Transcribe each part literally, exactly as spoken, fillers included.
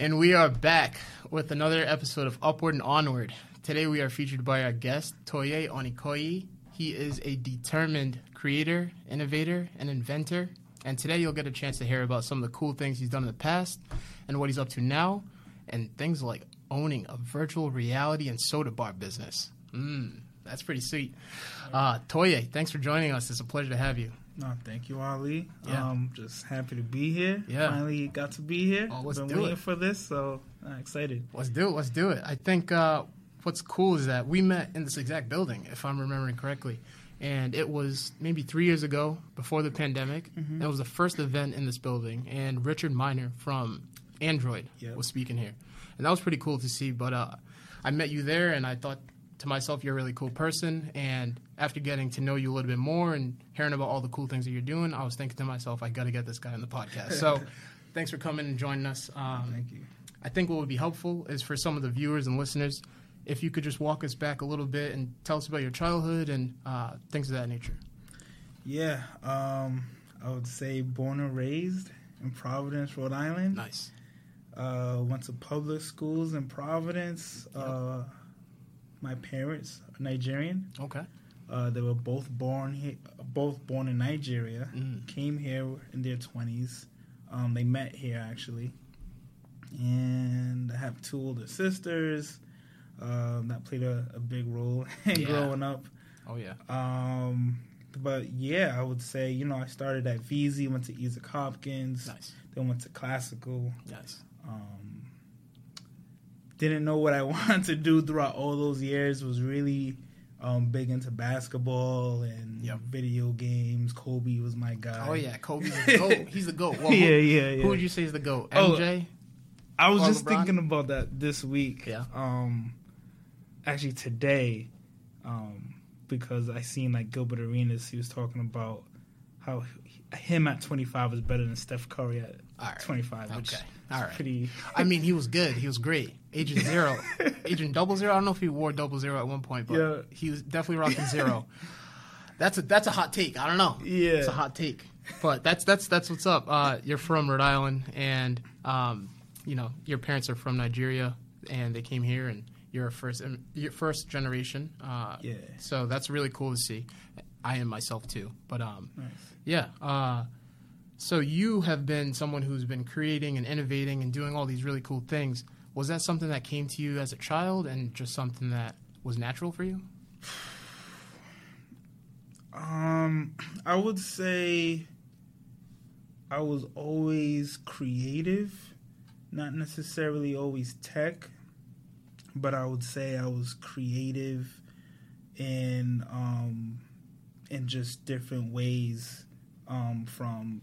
And we are back with another episode of Upward and Onward. Today we are featured by our guest, Toye Onikoyi. He is a determined creator, innovator, and inventor. And today you'll get a chance to hear about some of the cool things he's done in the past and what he's up to now, and things like owning a virtual reality and soda bar business. Mmm, that's pretty sweet. Uh, Toye, thanks for joining us. It's a pleasure to have you. No, thank you, Ali. Yeah. Um, just happy to be here. Yeah. Finally got to be here. Oh, let's Been do waiting it. for this, so I'm excited. Let's do it. Let's do it. I think uh, what's cool is that we met in this exact building, if I'm remembering correctly. And it was maybe three years ago, before the pandemic. Mm-hmm. It was the first event in this building. And Richard Miner from Android yep. was speaking here. And that was pretty cool to see. But uh, I met you there, and I thought to myself, you're a really cool person. And after getting to know you a little bit more and hearing about all the cool things that you're doing, I was thinking to myself, I got to get this guy on the podcast. So thanks for coming and joining us. Um, Thank you. I think what would be helpful is for some of the viewers and listeners, if you could just walk us back a little bit and tell us about your childhood and uh, things of that nature. Yeah. Um, I would say born and raised in Providence, Rhode Island. Nice. Uh, went to public schools in Providence. Yep. Uh My parents are Nigerian. Okay. Uh, they were both born here, both born in Nigeria. Mm. Came here in their twenties. Um, they met here actually, and I have two older sisters um, that played a, a big role in yeah. growing up. Oh yeah. Um, but yeah, I would say you know I started at V Z, went to Isak Hopkins. Nice. Then went to classical. Nice. Um, Didn't know what I wanted to do throughout all those years. Was really um, big into basketball and yep. video games. Kobe was my guy. Oh, yeah. Kobe's the GOAT. He's the GOAT. Well, yeah, who, yeah, yeah. Who would you say is the GOAT? M J? Oh, I was just LeBron? thinking about that this week. Yeah. Um, actually, today, um, because I seen, like, Gilbert Arenas. He was talking about how he, him at twenty-five was better than Steph Curry at right. twenty-five. Which okay. All right. Pretty... I mean, he was good. He was great. Agent Zero. Agent Double Zero. I don't know if he wore Double Zero at one point, but yeah. he was definitely rocking Zero. That's a that's a hot take. I don't know. Yeah. It's a hot take. But that's that's that's what's up. Uh, you're from Rhode Island, and um, you know your parents are from Nigeria, and they came here, and you're a first you're first generation. Uh, yeah. So that's really cool to see. I am myself too. But um, nice. yeah. Uh, so you have been someone who's been creating and innovating and doing all these really cool things. Was that something that came to you as a child and just something that was natural for you? Um, I would say I was always creative, not necessarily always tech, but I would say I was creative in um, in just different ways um, from...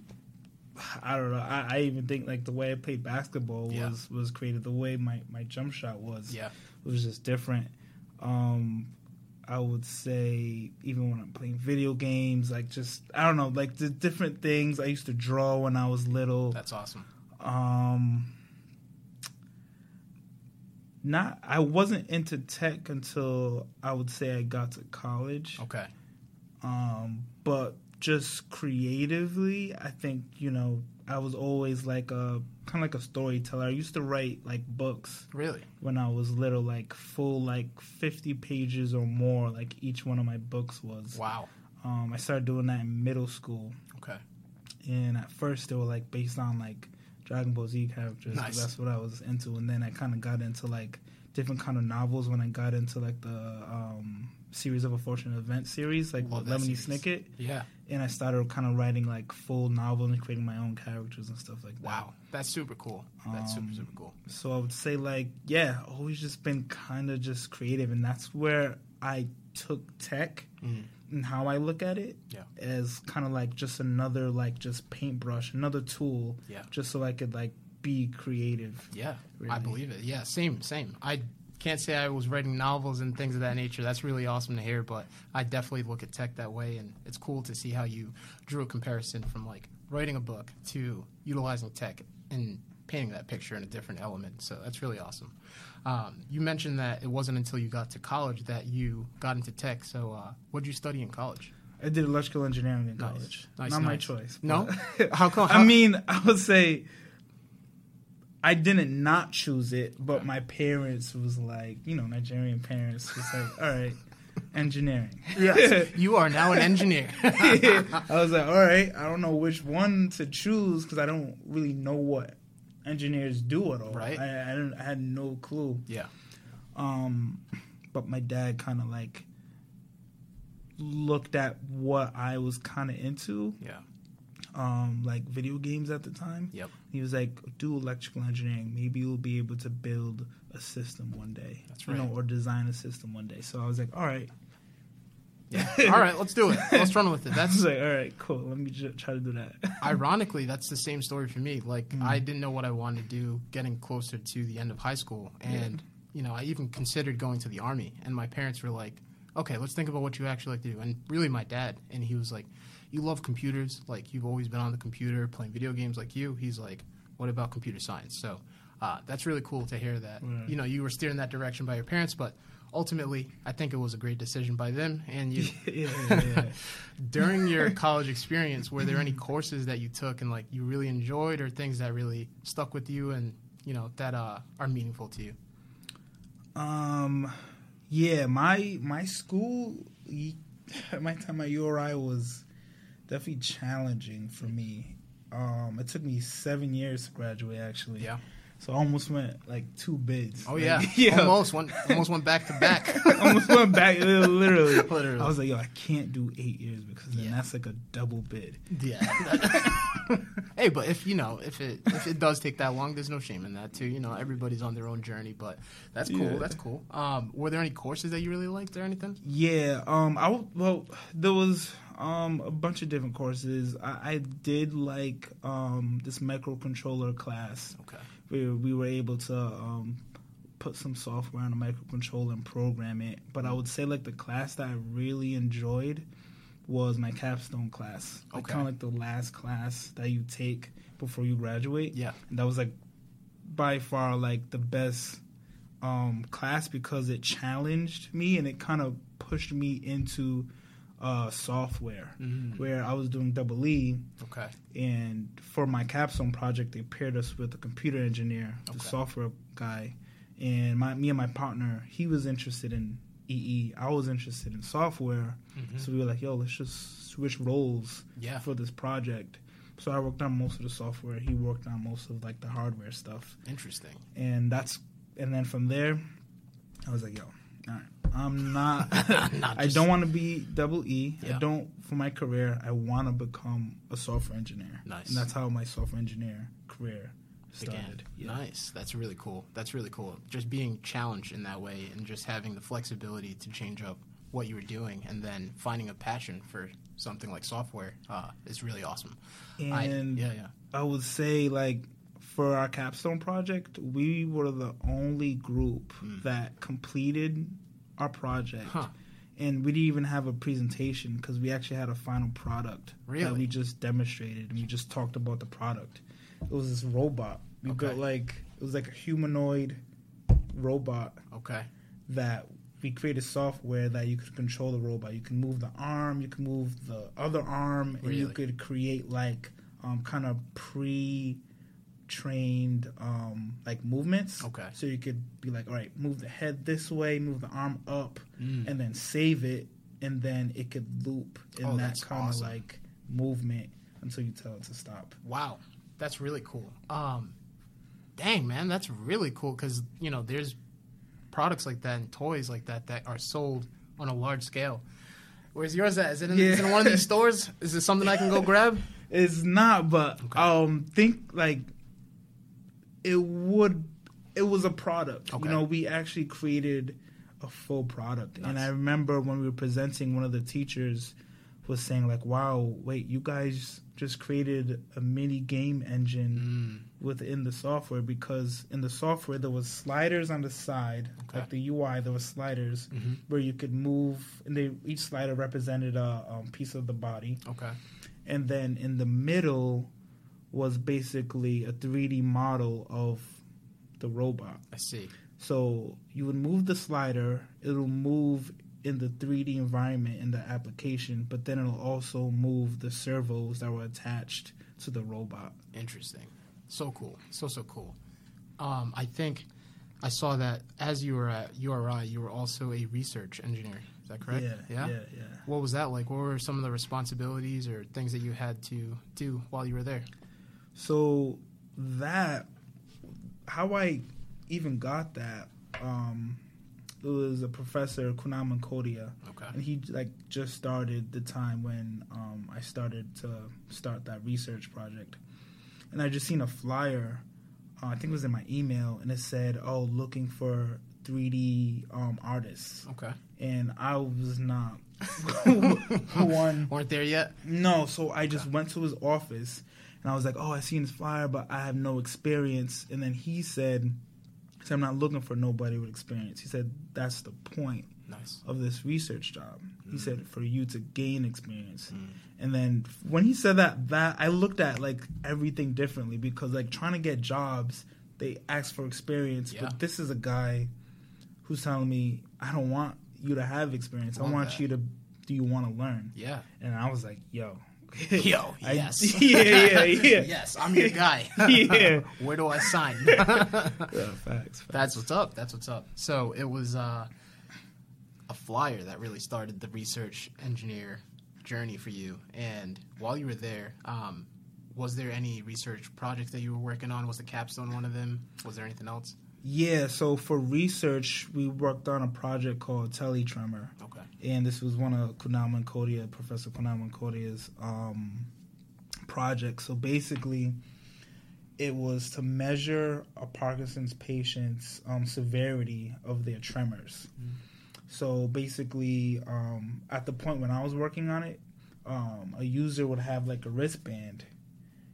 I don't know. I, I even think like the way I played basketball was, yeah. was creative. The way my, my jump shot was yeah. was just different. Um, I would say even when I'm playing video games, like just I don't know, like the different things. I used to draw when I was little. That's awesome. Um, not I wasn't into tech until I would say I got to college. Okay. Um, but. Just creatively, I think, you know, I was always like a kind of like a storyteller. I used to write like books. Really? When I was little, like full like fifty pages or more, like each one of my books was. Wow. Um, I started doing that in middle school. Okay. And at first they were like based on like Dragon Ball Z characters. Nice. That's what I was into. And then I kind of got into like different kind of novels when I got into like the um, Series of Unfortunate Events series, like with Lemony Snicket. Yeah. And I started kind of writing like full novels and creating my own characters and stuff like that. Wow. That's super cool. That's um, super, super cool. So I would say like, yeah, always just been kind of just creative. And that's where I took tech mm. and how I look at it yeah. as kind of like just another like just paintbrush, another tool yeah. just so I could like be creative. Yeah, really. I believe it. Yeah, same, same. I can't say I was writing novels and things of that nature. That's really awesome to hear, but I definitely look at tech that way, and it's cool to see how you drew a comparison from, like, writing a book to utilizing tech and painting that picture in a different element. So that's really awesome. Um, you mentioned that it wasn't until you got to college that you got into tech. So uh, what did you study in college? I did electrical engineering in college. Nice. Nice, Not nice. my choice. No? How come? How- I mean, I would say... I didn't not choose it, but my parents was like, you know, Nigerian parents was like, all right, engineering. Yes, you are now an engineer. I was like, all right, I don't know which one to choose because I don't really know what engineers do at all. Right. I, I, didn't, I had no clue. Yeah. Um, but my dad kind of like looked at what I was kind of into. Yeah. Um, like video games at the time. Yep. He was like, do electrical engineering. Maybe you'll be able to build a system one day. That's right. You know, or design a system one day. So I was like, all right. Yeah. All right, let's do it. Let's run with it. That's like, all right, cool. Let me j- try to do that. Ironically, that's the same story for me. Like, mm. I didn't know what I wanted to do getting closer to the end of high school. And, yeah. you know, I even considered going to the Army. And my parents were like, okay, let's think about what you actually like to do. And really my dad. And he was like, you love computers, like you've always been on the computer playing video games like you. He's like, what about computer science? So uh, that's really cool to hear that, right. you know, you were steered in that direction by your parents, but ultimately I think it was a great decision by them and you. yeah, yeah, yeah. During your college experience, were there any courses that you took and like you really enjoyed or things that really stuck with you and, you know, that uh, are meaningful to you? Um, yeah, my, my school, my time at U R I was definitely challenging for me. Um, it took me seven years to graduate, actually. Yeah. So I almost went like two bids. Oh like, yeah. yeah. Almost went. Almost went back to back. almost went back. Literally. Literally. I was like, yo, I can't do eight years because then yeah. that's like a double bid. Yeah. Hey, but if you know, if it if it does take that long, there's no shame in that too. You know, everybody's on their own journey, but that's cool. Yeah. That's cool. Um, were there any courses that you really liked or anything? Yeah. Um. I w- well, there was. Um, a bunch of different courses. I, I did like um, this microcontroller class. Okay. Where we were able to um, put some software on a microcontroller and program it. But I would say like the class that I really enjoyed was my capstone class. Okay. Like, kind of like the last class that you take before you graduate. Yeah. And that was like by far like the best um, class because it challenged me and it kind of pushed me into Uh, software mm-hmm. where I was doing double E. Okay. And for my capstone project, they paired us with a computer engineer, okay. the software guy. And my me and my partner, he was interested in E E. I was interested in software. Mm-hmm. So we were like, yo, let's just switch roles yeah. for this project. So I worked on most of the software. He worked on most of like the hardware stuff. Interesting. And that's and then from there, I was like, yo, all right. I'm not, not I don't want to be double E. Yeah. I don't, for my career, I want to become a software engineer. Nice. And that's how my software engineer career started. Yeah. Nice. That's really cool. That's really cool. Just being challenged in that way and just having the flexibility to change up what you were doing and then finding a passion for something like software uh, is really awesome. And I, yeah, yeah. I would say, like, for our capstone project, we were the only group mm. that completed our project, huh. and we didn't even have a presentation because we actually had a final product really? that we just demonstrated, and we just talked about the product. It was this robot. We okay. built like, it was like a humanoid robot okay. that we created software that you could control the robot. You can move the arm, you can move the other arm, really? and you could create like um, kind of pre- trained um like movements okay so you could be like, all right, move the head this way, move the arm up mm. and then save it, and then it could loop in oh, that kind of awesome. like movement until you tell it to stop. Wow, that's really cool. Um dang, man, that's really cool because, you know, there's products like that and toys like that that are sold on a large scale. Where's yours at? Is it in, yeah. is it in one of these stores? Is it something I can go grab? It's not, but okay. um think like It would. It was a product. Okay. You know, we actually created a full product. Nice. And I remember when we were presenting, one of the teachers was saying like, wow, wait, you guys just created a mini game engine mm. within the software, because in the software there was sliders on the side, okay. like the U I, there were sliders mm-hmm. where you could move, and they, each slider represented a um, piece of the body. Okay. And then in the middle was basically a three D model of the robot. I see. So you would move the slider, it'll move in the three D environment in the application, but then it'll also move the servos that were attached to the robot. Interesting. So cool. So, so cool. um, I think I saw that as you were at U R I, you were also a research engineer. Is that correct? Yeah, yeah, yeah. yeah. What was that like? What were some of the responsibilities or things that you had to do while you were there? So that, how I even got that, um, it was a professor, Kunal Mankodia, okay. and he like just started the time when um, I started to start that research project. And I just seen a flyer, uh, I think it was in my email, and it said, oh, looking for three D um, artists. Okay. And I was not one. Weren't there yet? No, so I just okay. went to his office, and I was like, oh, I seen this flyer, but I have no experience. And then he said, so I'm not looking for nobody with experience. He said, that's the point nice. Of this research job. Mm. He said, for you to gain experience. Mm. And then when he said that, that I looked at, like, everything differently because, like, trying to get jobs, they ask for experience. Yeah. But this is a guy who's telling me, I don't want you to have experience. I, I want that. you to, do you want to learn? Yeah. And I was like, yo. Yo, I, yes. Yeah, yeah, yeah. Yes, I'm your guy. Yeah. Where do I sign? Yeah, facts, facts. That's what's up. That's what's up. So it was uh, a flyer that really started the research engineer journey for you. And while you were there, um, was there any research project that you were working on? Was the capstone one of them? Was there anything else? Yeah, so for research, we worked on a project called Teletremor. Okay. And this was one of Kunal Mankodia, Professor Kunal Mankodia's um, projects. So basically, it was to measure a Parkinson's patient's um, severity of their tremors. Mm. So basically, um, at the point when I was working on it, um, a user would have like a wristband,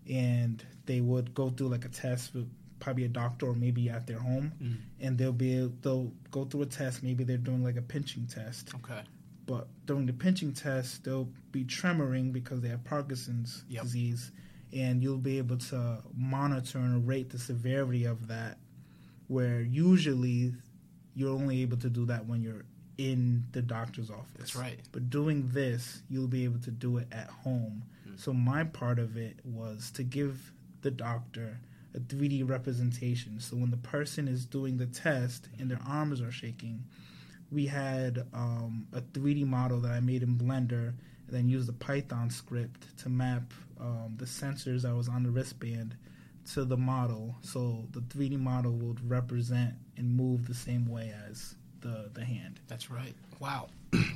and they would go through like a test with probably a doctor or maybe at their home, mm. and they'll be they'll go through a test. Maybe they're doing like a pinching test. Okay. But during the pinching test, they'll be tremoring because they have Parkinson's yep. disease, and you'll be able to monitor and rate the severity of that, where usually you're only able to do that when you're in the doctor's office. That's right. But doing this, you'll be able to do it at home. Mm. So my part of it was to give the doctor a three D representation. So when the person is doing the test and their arms are shaking, we had um, a three D model that I made in Blender and then used a Python script to map um, the sensors that was on the wristband to the model. So the three D model would represent and move the same way as the, the hand. That's right. Wow.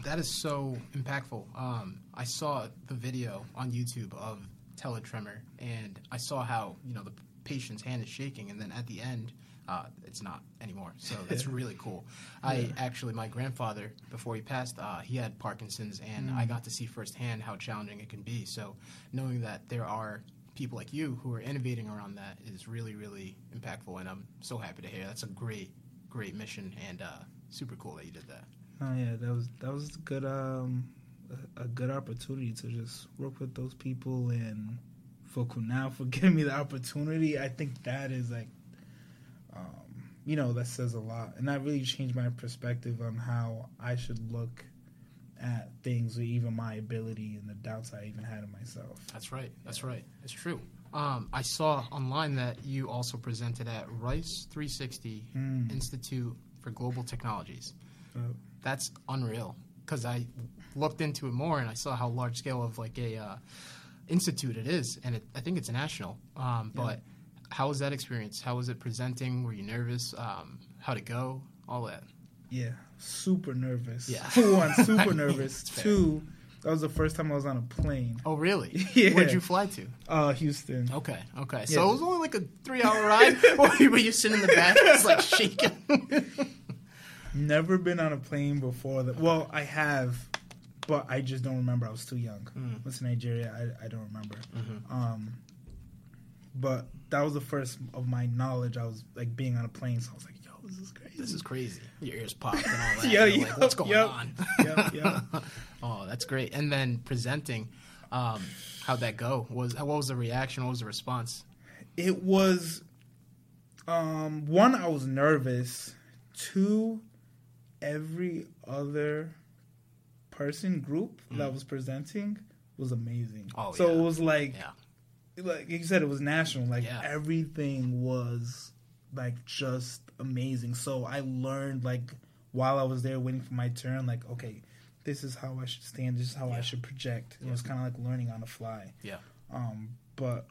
That is so impactful. Um, I saw the video on YouTube of Teletremor, and I saw how, you know, the patient's hand is shaking, and then at the end, uh, it's not anymore. So that's really cool. I yeah. actually, my grandfather, before he passed, uh, he had Parkinson's, and mm. I got to see firsthand how challenging it can be. So knowing that there are people like you who are innovating around that is really, really impactful, and I'm so happy to hear. That's a great, great mission, and uh, super cool that you did that. Oh yeah, that was that was good. Um, a, a good opportunity to just work with those people and. For Kunal for giving me the opportunity, I think that is like, um, you know, that says a lot, and that really changed my perspective on how I should look at things, or even my ability and the doubts I even had in myself. That's right. That's yeah. right. It's true. Um, I saw online that you also presented at Rice three sixty mm. Institute for Global Technologies. Oh. That's unreal because I looked into it more and I saw how large scale of like a. Uh, institute it is, and it, I think it's national. Um, but yeah. How was that experience? How was it presenting? Were you nervous? Um, how'd it go? All that. Yeah, super nervous. Yeah. For one, super I mean, nervous. Two, that was the first time I was on a plane. Oh, really? Yeah. Where'd you fly to? Uh, Houston. Okay, okay. So yeah. It was only like a three-hour ride? Were you sitting in the back just like shaking? Never been on a plane before. That. Well, I have. But I just don't remember. I was too young. Mm. Once in Nigeria, I, I don't remember. Mm-hmm. Um, but that was the first of my knowledge. I was like being on a plane, so I was like, "Yo, this is crazy. This is crazy." Your ears popped and all that. yeah, yo, like, what's going yep, on? yeah, yeah. Oh, that's great. And then presenting, um, how'd that go? Was what was the reaction? What was the response? It was um, one. I was nervous. Two, every other. person group mm. that was presenting was amazing. Oh, so yeah. it was like, yeah. like you said, it was national. Like yeah. everything was like just amazing. So I learned, like, while I was there waiting for my turn, like, okay, this is how I should stand, this is how yeah. I should project. It was kind of like learning on the fly. Yeah. Um, but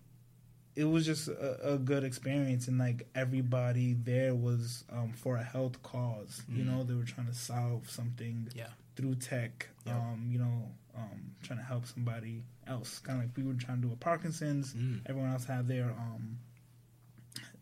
it was just a, a good experience, and like everybody there was um, for a health cause. Mm. You know, they were trying to solve something yeah. through tech. Yep. Um, you know, um, trying to help somebody else. Kind of like we were trying to do a Parkinson's. Mm. Everyone else had their um,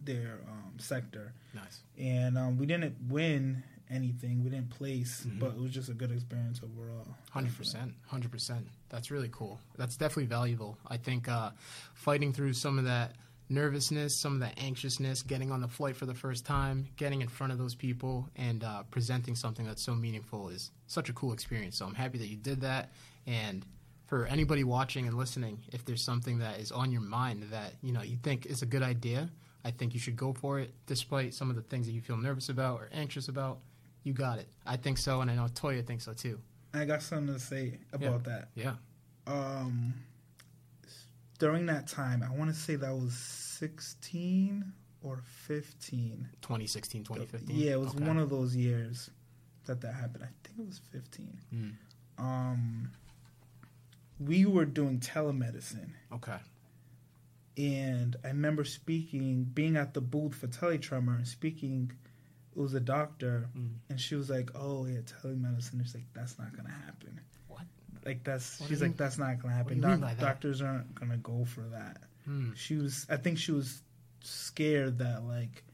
their um, sector. Nice. And um, we didn't win anything, we didn't place, mm-hmm. but it was just a good experience overall. One hundred percent one hundred percent That's really cool. That's definitely valuable. I think uh fighting through some of that nervousness, some of that anxiousness, getting on the flight for the first time, getting in front of those people, and uh presenting something that's so meaningful is such a cool experience. So I'm happy that you did that. And for anybody watching and listening, if there's something that is on your mind that you know you think is a good idea, I think you should go for it, despite some of the things that you feel nervous about or anxious about. You got it. I think so, and I know Toye thinks so too. I got something to say about yeah. that. Yeah. Um, during that time, I want to say that was sixteen or fifteen twenty sixteen, twenty fifteen? Yeah, it was okay. one of those years that that happened. I think it was fifteen. Mm. Um, we were doing telemedicine. Okay. And I remember speaking, being at the booth for Teletremor and speaking. It was a doctor, mm. and she was like, "Oh, yeah, telemedicine." She's like, "That's not gonna happen." What? Like that's. What she's like, mean? "That's not gonna happen. Doc- that? Doctors aren't gonna go for that." Mm. She was. I think she was scared that like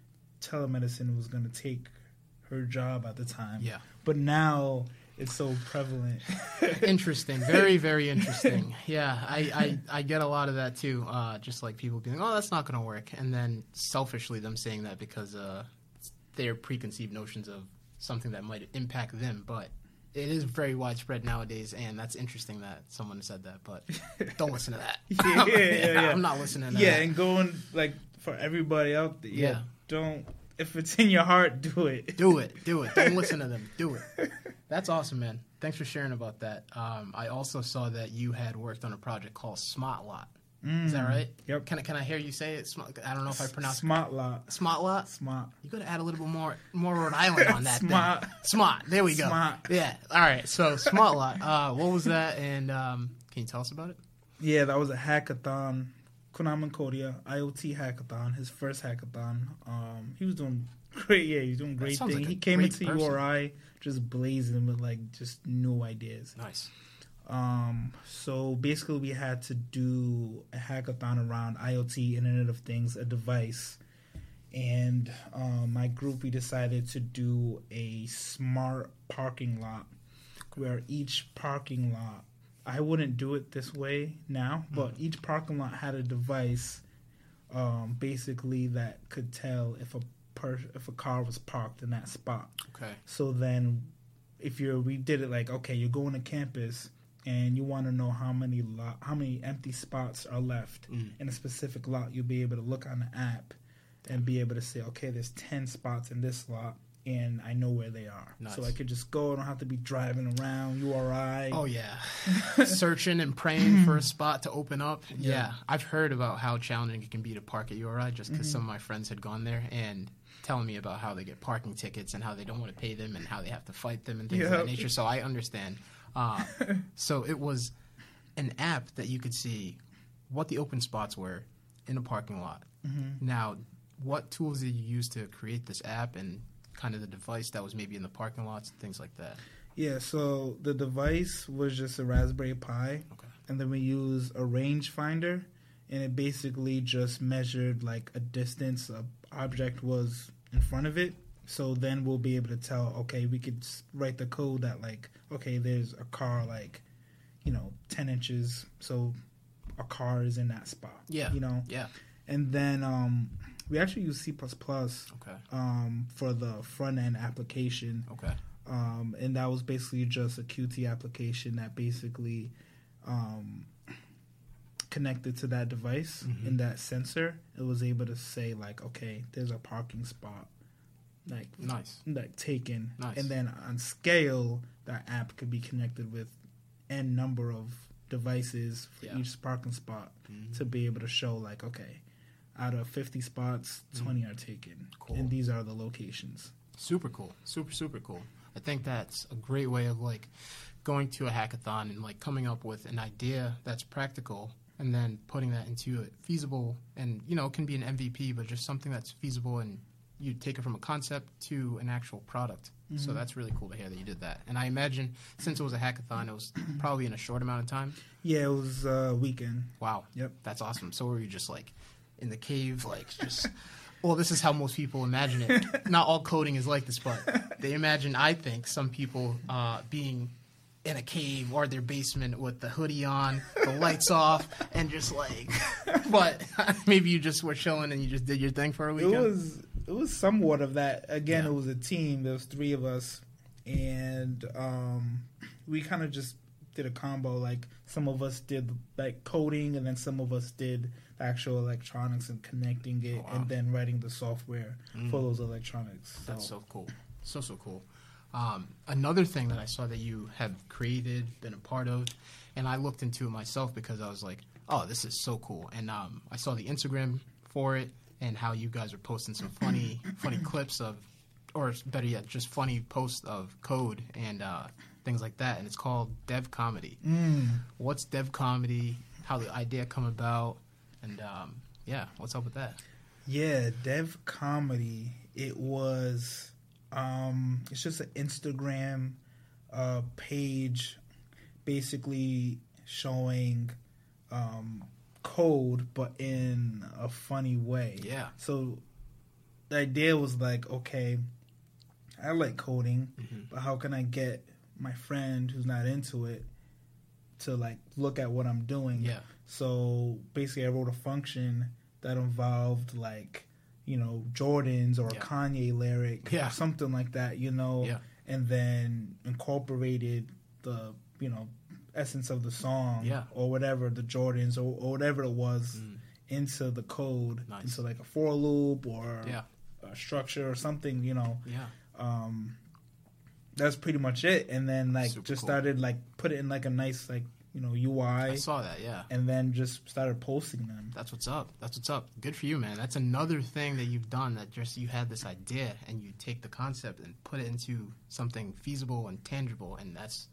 telemedicine was gonna take her job at the time. Yeah. But now it's so prevalent. Interesting. Very, very interesting. Yeah, I, I, I get a lot of that too. Uh, just like people being, "Oh, that's not gonna work," and then selfishly them saying that because. Uh, their preconceived notions of something that might impact them, but it is very widespread nowadays, and that's interesting that someone said that, but don't listen to that. yeah, yeah, yeah, yeah. I'm not listening to yeah, that. Yeah, and going, like, for everybody out there, yeah. don't, if it's in your heart, do it. do it, do it. Don't listen to them. Do it. That's awesome, man. Thanks for sharing about that. Um, I also saw that you had worked on a project called Smartlot. Mm. Is that right? Yep. Can I can I hear you say it? I don't know if I pronounce Smartlot. it. Smartlot. Smartlot. Smart. You got to add a little bit more more Rhode Island on that. Smart. Thing. Smart. There we go. Smart. Yeah. All right. So Smartlot. Uh, what was that? And um, can you tell us about it? Yeah, that was a hackathon. Kunal Mankodia, I O T hackathon. His first hackathon. Um, he was doing great. Yeah, he was doing great things. Like he came into person. U R I just blazing with like just new ideas. Nice. Um, so basically we had to do a hackathon around I O T, Internet of Things, a device. And, um, my group, we decided to do a smart parking lot where each parking lot, I wouldn't do it this way now, but mm-hmm. each parking lot had a device, um, basically that could tell if a per- if a car was parked in that spot. Okay. So then if you're, we did it like, okay, you're going to campus. And you want to know how many lot, how many empty spots are left mm. in a specific lot. You'll be able to look on the app Damn. and be able to say, okay, there's ten spots in this lot, and I know where they are. Nice. So I could just go. I don't have to be driving around U R I. Oh, yeah. Searching and praying for a spot to open up. Yeah. yeah. I've heard about how challenging it can be to park at U R I just because mm-hmm. some of my friends had gone there and telling me about how they get parking tickets and how they don't want to pay them and how they have to fight them and things yep. of that nature. So I understand. Uh, so it was an app that you could see what the open spots were in a parking lot. Mm-hmm. Now, what tools did you use to create this app and kind of the device that was maybe in the parking lots and things like that? Yeah, so the device was just a Raspberry Pi, okay. and then we used a range finder, and it basically just measured like a distance an object was in front of it. So then we'll be able to tell, okay, we could write the code that, like, okay, there's a car, like, you know, ten inches. So a car is in that spot. Yeah. You know? Yeah. And then um, we actually use C plus plus okay. um, for the front-end application. Okay. Um, and that was basically just a Qt application that basically um, connected to that device mm-hmm. and that sensor. It was able to say, like, okay, there's a parking spot. Like nice, like taken, nice. And then on scale, that app could be connected with n number of devices for yeah. each parking spot mm-hmm. to be able to show like, okay, Out of fifty spots, twenty mm. are taken. Cool. And these are the locations. Super cool. Super, super cool. I think that's a great way of, like, going to a hackathon and, like, coming up with an idea that's practical and then putting that into a feasible and, you know, it can be an M V P, but just something that's feasible and you take it from a concept to an actual product. Mm-hmm. So that's really cool to hear that you did that. And I imagine since it was a hackathon, it was probably in a short amount of time. Yeah, it was a uh, weekend. Wow. Yep. That's awesome. So were you just, like, in the cave, like, just, well, this is how most people imagine it. Not all coding is like this, but they imagine, I think, some people uh, being in a cave or their basement with the hoodie on, the lights off, and just, like, but maybe you just were chilling and you just did your thing for a weekend. It was, it was somewhat of that. Again, yeah. It was a team. There was three of us, and um, we kind of just did a combo. Like, some of us did, like, coding, and then some of us did actual electronics and connecting it, oh, wow. and then writing the software mm. for those electronics. So. That's so cool, so so cool. Um, another thing that I saw that you have created, been a part of, and I looked into it myself because I was like, "Oh, this is so cool!" And um, I saw the Instagram for it and how you guys are posting some funny, funny clips of, or better yet, just funny posts of code and uh, things like that. And it's called Dev Comedy. Mm. What's Dev Comedy? How the idea come about? And, um, yeah, what's up with that? Yeah, Dev Comedy, it was, um, it's just an Instagram uh, page basically showing um, code, but in a funny way. Yeah. So the idea was like, okay, I like coding, mm-hmm. but how can I get my friend who's not into it to, like, look at what I'm doing? Yeah. So basically I wrote a function that involved, like, you know, Jordan's or yeah. a Kanye lyric yeah. or something like that, you know, yeah. and then incorporated the, you know, essence of the song yeah. or whatever, the Jordan's or, or whatever it was mm. into the code. Nice. Into, like, a for loop or yeah. a structure or something, you know. Yeah. Um, that's pretty much it. And then, like, Super just cool. started, like, put it in, like, a nice, like, you know, U I. I saw that, yeah. And then just started posting them. That's what's up. That's what's up. Good for you, man. That's another thing that you've done, that just you had this idea and you take the concept and put it into something feasible and tangible, and that's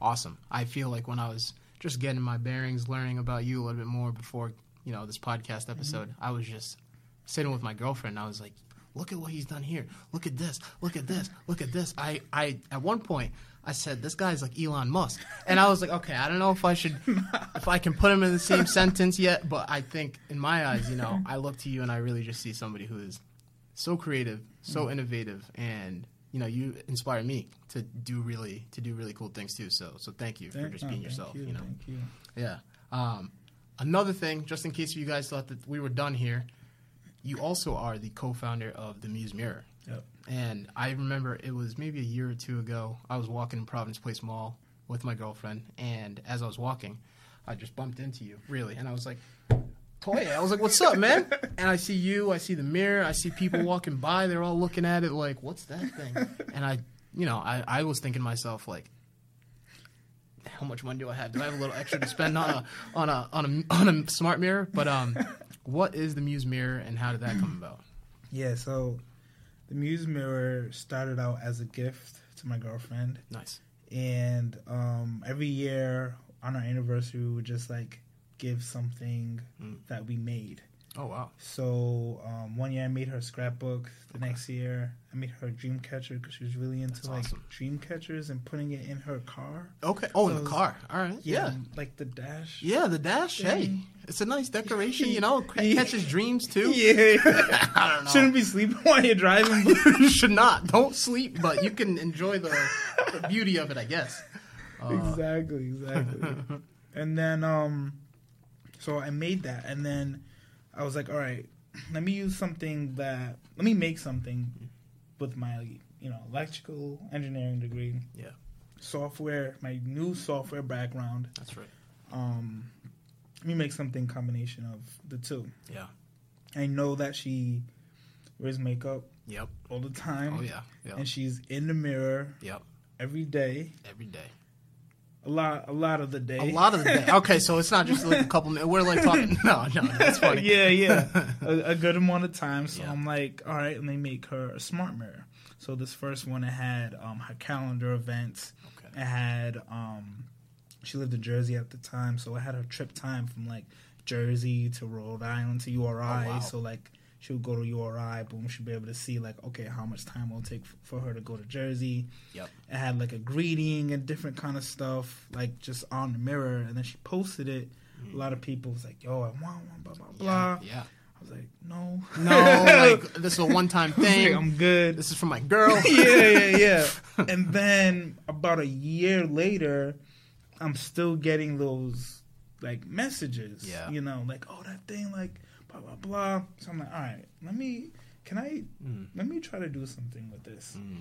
awesome. I feel like when I was just getting my bearings, learning about you a little bit more before, you know, this podcast episode, mm-hmm. I was just sitting with my girlfriend and I was like, look at what he's done here. Look at this. Look at this. Look at this. I, I at one point I said, this guy's like Elon Musk. And I was like, okay, I don't know if I should, if I can put him in the same sentence yet, but I think in my eyes, you know, I look to you and I really just see somebody who is so creative, so innovative, and, you know, you inspire me to do really, to do really cool things too. So, so thank you thank, for just being oh, yourself, you, you know? Thank you. Yeah. Um, another thing, just in case you guys thought that we were done here, you also are the co-founder of the Muse Mirror. Yep. And I remember it was maybe a year or two ago, I was walking in Providence Place Mall with my girlfriend, and as I was walking, I just bumped into you, really. And I was like, Toye, I was like, what's up, man? And I see you, I see the mirror, I see people walking by, they're all looking at it like, what's that thing? And I, you know, I, I was thinking to myself, like, how much money do I have? Do I have a little extra to spend on a on a on a, on a smart mirror? But um, what is the Muse Mirror, and how did that come about? Yeah, so the Muse Mirror started out as a gift to my girlfriend. Nice. And um, every year on our anniversary, we would just, like, give something mm. that we made. Oh, wow. So um, one year I made her scrapbook. The okay. next year I made her a dream catcher because she was really into, That's like, awesome. dream catchers and putting it in her car. Okay. Oh, so in the was, car. All right. Yeah. yeah. Like the dash. Yeah, the dash. Thing. Hey, it's a nice decoration, you know. It catches dreams, too. Yeah. I don't know. Shouldn't be sleeping while you're driving. You should not. Don't sleep, but you can enjoy the, the beauty of it, I guess. Uh. Exactly. Exactly. And then, um, so I made that, and then I was like, all right, let me use something that, let me make something with my, you know, electrical engineering degree. Yeah. Software, my new software background. That's right. Um, let me make something combination of the two. Yeah. I know that she wears makeup. Yep. All the time. Oh, yeah. Yep. And she's in the mirror. Yep. Every day. Every day. A lot, a lot of the day. A lot of the day. Okay, so it's not just like a couple minutes. We're like talking. No, no, that's funny. yeah, yeah, a, a good amount of time. So yeah. I'm like, all right, let me make her a smart mirror. So this first one, it had um, her calendar events. Okay. It had um, she lived in Jersey at the time, so it had her trip time from like Jersey to Rhode Island to U R I. Oh, wow. So like she would go to U R I, boom, she'd be able to see like, okay, how much time it'll take f- for her to go to Jersey. Yep. It had like a greeting and different kind of stuff, like just on the mirror. And then she posted it. Mm. A lot of people was like, yo, I want one, blah, blah, blah. Yeah. yeah. I was like, no. No, like this is a one-time thing. Like, I'm good. This is for my girl. yeah, yeah, yeah. And then about a year later, I'm still getting those like messages. Yeah. You know, like, oh, that thing, like, blah, blah, blah. So I'm like, all right, let me, can I, mm. let me try to do something with this. Mm.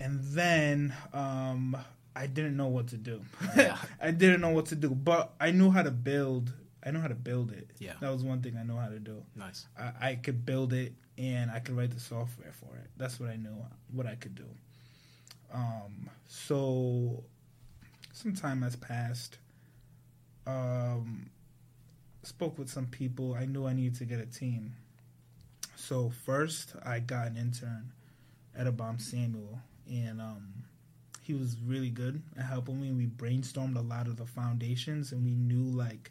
And then um, I didn't know what to do. Yeah. I didn't know what to do, but I knew how to build, I know how to build it. Yeah. That was one thing I know how to do. Nice. I, I could build it and I could write the software for it. That's what I knew, what I could do. Um. So some time has passed. Um. Spoke with some people. I knew I needed to get a team. So first, I got an intern at Abom Samuel, and um, he was really good at helping me. We brainstormed a lot of the foundations, and we knew, like,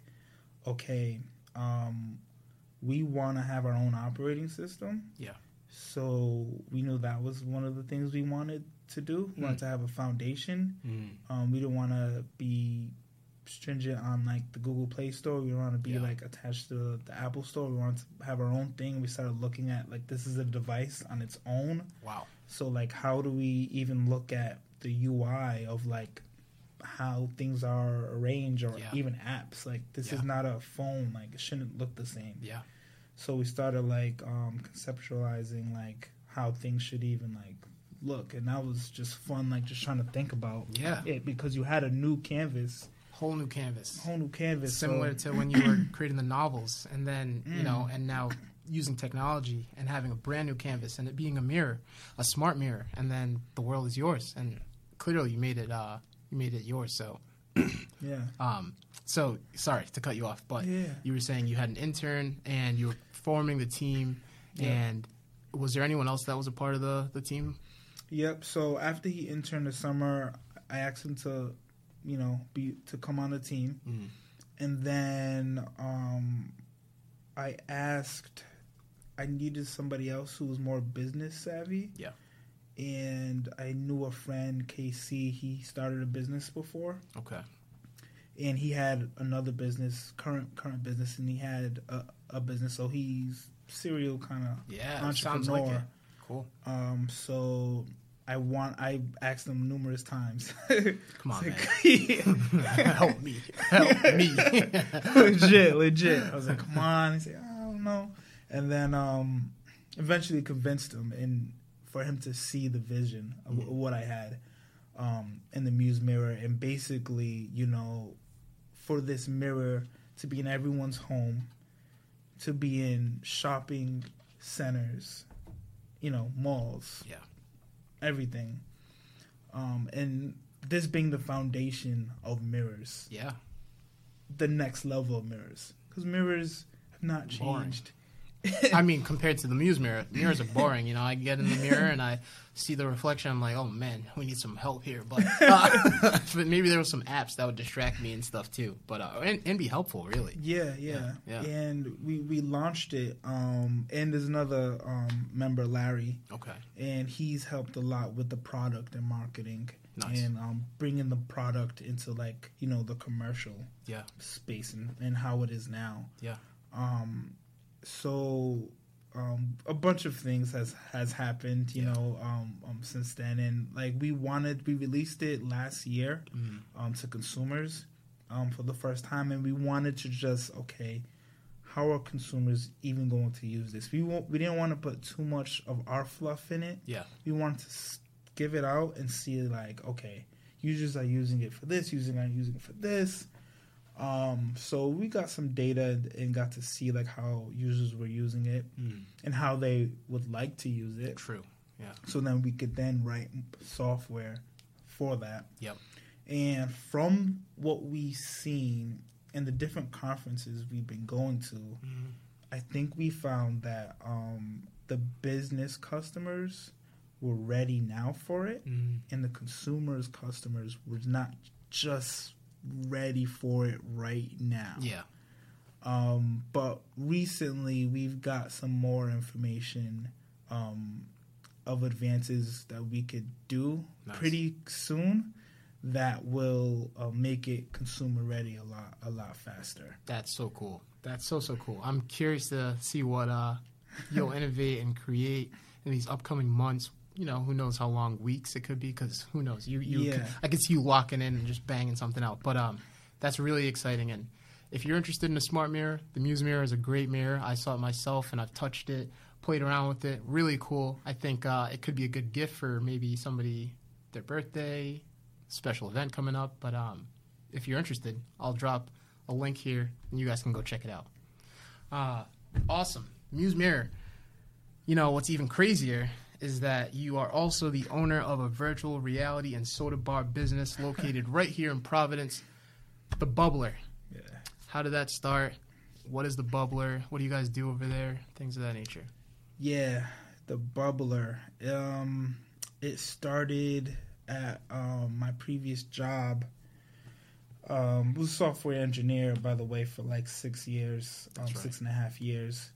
okay, um, we want to have our own operating system. Yeah. So we knew that was one of the things we wanted to do. We mm. wanted to have a foundation. Mm. Um, we didn't want to be stringent on like the Google Play Store. We want to be yeah. like attached to the Apple Store. We want to have our own thing. We started looking at like this is a device on its own. Wow. So like how do we even look at the U I of like how things are arranged or yeah. even apps? Like this yeah. is not a phone. Like it shouldn't look the same. Yeah. So we started like um, conceptualizing like how things should even like look, and that was just fun. Like just trying to think about yeah. it because you had a new canvas. Whole new canvas. Whole new canvas. Similar so. to when you were creating the novels and then, mm. you know, and now using technology and having a brand new canvas and it being a mirror, a smart mirror, and then the world is yours. And clearly you made it uh, you made it yours. So, yeah. Um. So, sorry to cut you off, but yeah. you were saying you had an intern and you were forming the team. Yeah. And was there anyone else that was a part of the, the team? Yep. So, after he interned the summer, I asked him to... you know, be to come on the team. Mm-hmm. And then um, I asked, I needed somebody else who was more business savvy. Yeah. And I knew a friend, K C, he started a business before. Okay. And he had another business, current current business, and he had a, a business. So he's serial kind of yeah, entrepreneur. Sounds like it. Cool. Um, so... I want. I asked them numerous times. Come on, like, man. Help me. Help me. legit, legit. I was like, come on. He said, I don't know. And then um, eventually convinced him, and for him to see the vision of mm-hmm. what I had um, in the Muse Mirror. And basically, you know, for this mirror to be in everyone's home, to be in shopping centers, you know, malls. Yeah. Everything, um, and this being the foundation of mirrors. Yeah, the next level of mirrors, because mirrors have not changed. I mean, compared to the Muse mirror, mirrors are boring. You know, I get in the mirror and I see the reflection. I'm like, oh man, we need some help here. But, uh, but maybe there were some apps that would distract me and stuff too. But uh, and, and be helpful, really. Yeah, yeah, yeah. yeah. And we, we launched it. Um, and there's another um, member, Larry. Okay. And he's helped a lot with the product and marketing. Nice. And um, bringing the product into like you know the commercial yeah. space and, and how it is now. Yeah. Um. So, um, a bunch of things has, has happened, you yeah. know, um, um, since then. And, like, we wanted, we released it last year mm. um, to consumers um, for the first time. And we wanted to just, okay, how are consumers even going to use this? We won't, we didn't want to put too much of our fluff in it. Yeah. We wanted to give it out and see, like, okay, users are using it for this, users are using it for this. Um, so we got some data and got to see like how users were using it mm. and how they would like to use it. True. Yeah. So then we could then write software for that. Yep. And from what we've seen in the different conferences we've been going to, mm-hmm. I think we found that um, the business customers were ready now for it, mm-hmm. and the consumers' customers were not just ready for it right now. Yeah. Um, but recently, we've got some more information um, of advances that we could do nice. pretty soon that will uh, make it consumer ready a lot, a lot faster. That's so cool. That's so, so cool. I'm curious to see what uh, you'll innovate and create in these upcoming months. You know, who knows how long, weeks it could be, because who knows? You, you, yeah. could, I could see you locking in and just banging something out. But um, that's really exciting. And if you're interested in a smart mirror, the Muse Mirror is a great mirror. I saw it myself, and I've touched it, played around with it. Really cool. I think uh, it could be a good gift for maybe somebody, their birthday, special event coming up. But um, if you're interested, I'll drop a link here, and you guys can go check it out. Uh, awesome. Muse Mirror. You know, what's even crazier is that you are also the owner of a virtual reality and soda bar business located right here in Providence, The Bubbler. Yeah. How did that start? What is The Bubbler? What do you guys do over there? Things of that nature. Yeah, The Bubbler. Um, it started at um, my previous job. Um, I was a software engineer, by the way, for like six years, um, right. six and a half years.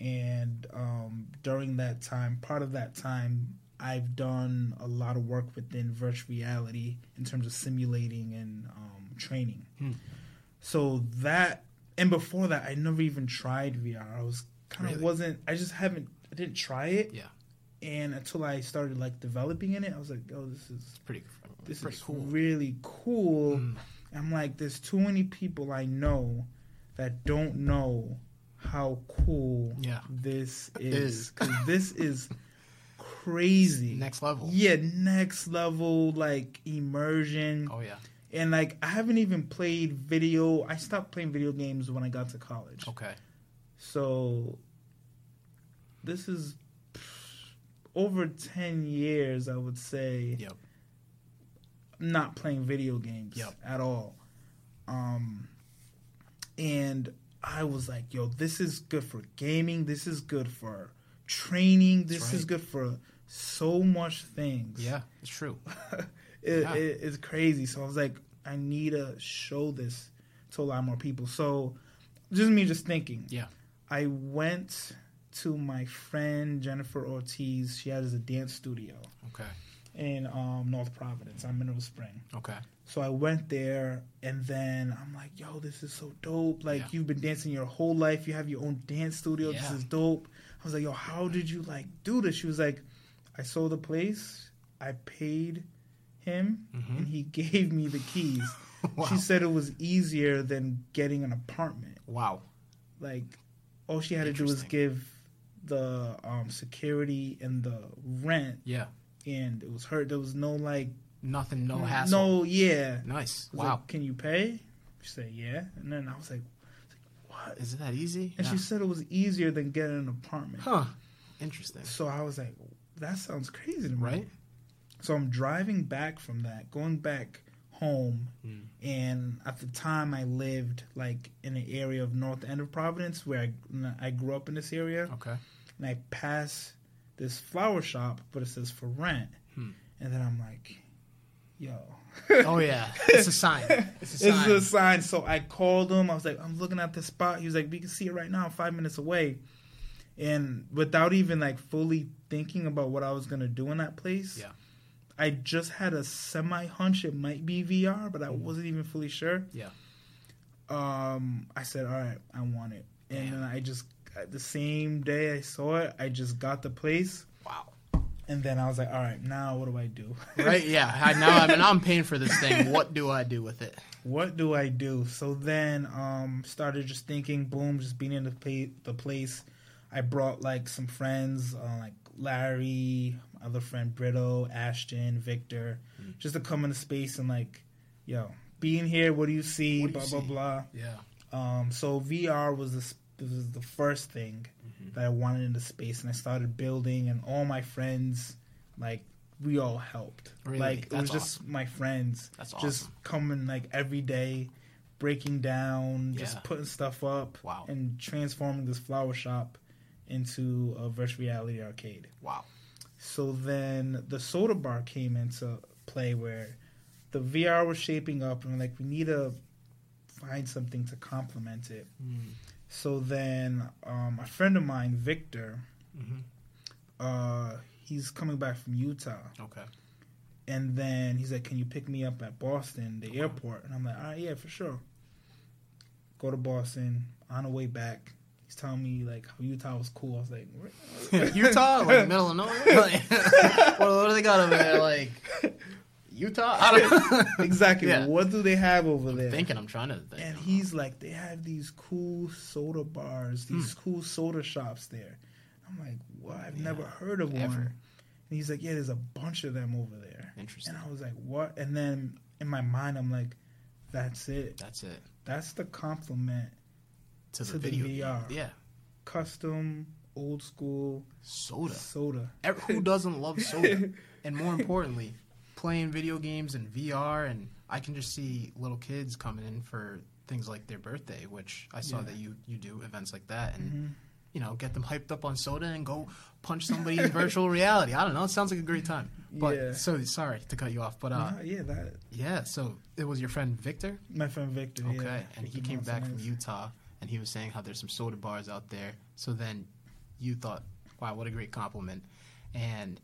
And um, during that time, part of that time, I've done a lot of work within virtual reality in terms of simulating and um, training. Hmm. So that, and before that, I never even tried V R. I was kind of really? wasn't, I just haven't, I didn't try it. Yeah. And until I started like developing in it, I was like, oh, this is it's pretty, this pretty is cool. really cool. Mm. I'm like, there's too many people I know that don't know how cool yeah. this is. Because this is crazy. Next level. Yeah, next level, like immersion. Oh, yeah. And, like, I haven't even played video. I stopped playing video games when I got to college. Okay. So this is over ten years, I would say, yep. not playing video games yep. at all. Um, and I was like, yo, this is good for gaming. This is good for training. This right. is good for so much things. Yeah, it's true. It, yeah. it, it's crazy. So I was like, I need to show this to a lot more people. So just me just thinking. Yeah. I went to my friend Jennifer Ortiz. She has a dance studio. Okay. In um, North Providence. I'm in Mineral Spring. Okay. So I went there, and then I'm like, yo, this is so dope. Like, yeah. you've been dancing your whole life. You have your own dance studio. Yeah. This is dope. I was like, yo, how did you, like, do this? She was like, I sold the place. I paid him, mm-hmm. and he gave me the keys. Wow. She said it was easier than getting an apartment. Wow. Like, all she had to do was give the um, security and the rent. Yeah. And it was her. There was no, like... Nothing, no hassle. No, yeah. Nice. Wow. Like, can you pay? She said, yeah. And then I was like, what? Is it that easy? And yeah. she said it was easier than getting an apartment. Huh. Interesting. So I was like, that sounds crazy to me. Right? So I'm driving back from that, going back home, mm. and at the time I lived like in an area of North End of Providence where I, I grew up in this area. Okay. And I pass this flower shop, but it says for rent. Hmm. And then I'm like, yo. Oh, yeah. It's a sign. It's a sign. It's a sign. So I called him. I was like, I'm looking at this spot. He was like, we can see it right now, five minutes away. And without even like fully thinking about what I was going to do in that place. Yeah. I just had a semi-hunch it might be V R, but I wasn't even fully sure. Yeah. Um, I said, all right, I want it. And then I just, the same day I saw it, I just got the place. Wow. And then I was like, all right, now what do I do? Right, yeah. I, now, I'm, now I'm paying for this thing. What do I do with it? What do I do? So then um, started just thinking, boom, just being in the, pay, the place. I brought, like, some friends, uh, like Larry, my other friend Brito, Ashton, Victor, mm-hmm. just to come into space and, like, yo, being here, what do you see, do you blah, see? blah, blah. Yeah. Um, so V R was the, was the first thing mm-hmm. that I wanted into space, and I started building, and all my friends, like, we all helped. Really? Like, That's it was just awesome. my friends. That's awesome. Just coming, like, every day, breaking down, yeah. just putting stuff up. Wow. And transforming this flower shop into a virtual reality arcade. Wow. So then the soda bar came into play where the V R was shaping up, and we're like, we need to find something to complement it. Mm. So then um, a friend of mine, Victor, mm-hmm. uh, he's coming back from Utah. Okay. And then he's like, can you pick me up at Boston, the okay. airport? And I'm like, all right, yeah, for sure. Go to Boston. On the way back, he's telling me, like, how Utah was cool. I was like, Utah? Like, middle of nowhere? Like, what, what do they got over there? Like, Utah? I don't know. Exactly. Yeah. What do they have over I'm there? I'm thinking. I'm trying to think. And he's like, they have these cool soda bars, these hmm. cool soda shops there. I'm like, well, I've yeah. never heard of Ever. one. And he's like, yeah, there's a bunch of them over there. Interesting. And I was like, what? And then in my mind, I'm like, that's it. That's it. That's the compliment to, to the, the video V R. Game. Yeah. Custom, old school. Soda. Soda. Every, who doesn't love soda? And more importantly, playing video games and V R. And I can just see little kids coming in for things like their birthday, which I saw yeah. that you, you do events like that. And mm-hmm. you know, get them hyped up on soda and go punch somebody in virtual reality. I don't know. It sounds like a great time. But yeah. so sorry to cut you off. But uh, no, yeah, that. Yeah. So it was your friend Victor. My friend Victor. Okay, yeah. And he came back from Utah, and he was saying how there's some soda bars out there. So then, you thought, wow, what a great compliment. And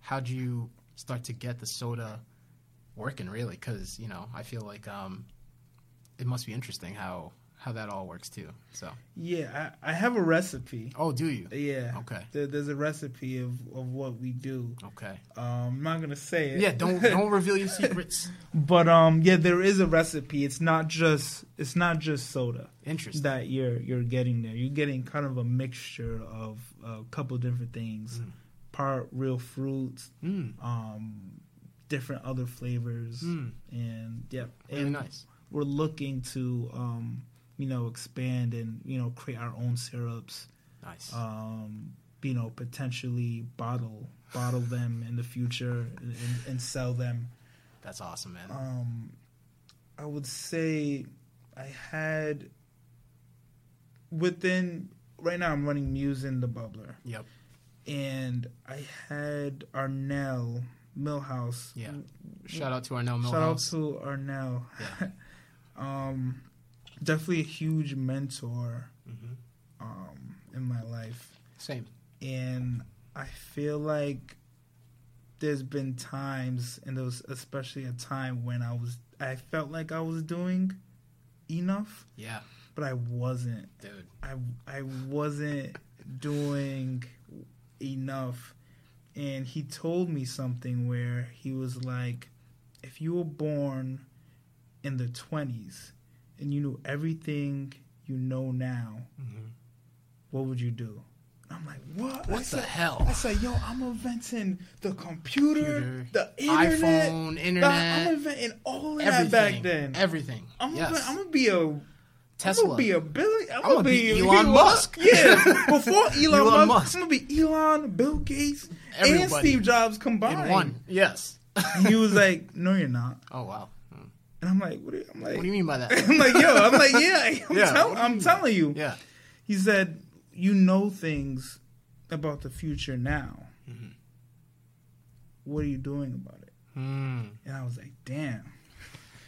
how'd you start to get the soda working? Really, because you know, I feel like um, it must be interesting how. How that all works too. So yeah, I, I have a recipe. Oh, do you? Yeah. Okay. There, there's a recipe of, of what we do. Okay. Um, I'm not gonna say it. Yeah. Don't don't reveal your secrets. But um, yeah, there is a recipe. It's not just it's not just soda. Interesting. That you're you're getting there. You're getting kind of a mixture of a couple different things, mm. part real fruits, mm. um, different other flavors, mm. and yeah, really and nice. We're looking to um. you know, expand and, you know, create our own syrups. Nice. Um, you know, potentially bottle bottle them in the future and, and sell them. That's awesome, man. Um, I would say I had within, right now I'm running Muse in the Bubbler. Yep. And I had Arnell Milhouse. Yeah. Shout out to Arnell Milhouse. Shout out to Arnell. Yeah. um... Definitely a huge mentor mm-hmm. um, in my life. Same. And I feel like there's been times, and there was especially a time when I was, I felt like I was doing enough. Yeah. But I wasn't. Dude. I, I wasn't doing enough. And he told me something where he was like, if you were born in the twenties... and you knew everything you know now, mm-hmm. what would you do? And I'm like, what? What the hell? I said, yo, I'm inventing the computer, computer the internet. iPhone, internet. The, I'm inventing all of everything, that back then. Everything. I'm, yes. gonna, I'm gonna be a Tesla. I'm gonna be a Billy. I'm, I'm gonna be, be Elon, Elon Musk. Yeah. Before Elon, Elon Musk, Musk, I'm gonna be Elon, Bill Gates, Everybody and Steve Jobs combined. In one. Yes. And he was like, no, you're not. Oh, wow. And I'm like, what do you, I'm like, what do you mean by that? I'm like, yo, I'm like, yeah, I'm, yeah, tell, I'm telling you. Yeah. He said, you know things about the future now. Mm-hmm. What are you doing about it? Mm. And I was like, damn.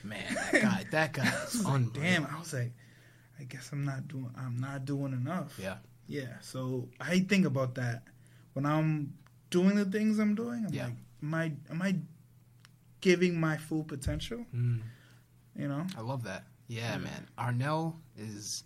Man, that guy, that guy is like, damn, I was like, I guess I'm not doing, I'm not doing enough. Yeah. Yeah. So I think about that. When I'm doing the things I'm doing, I'm yeah. like, am I, am I giving my full potential? Mm. You know? I love that. Yeah, man. Arnell is...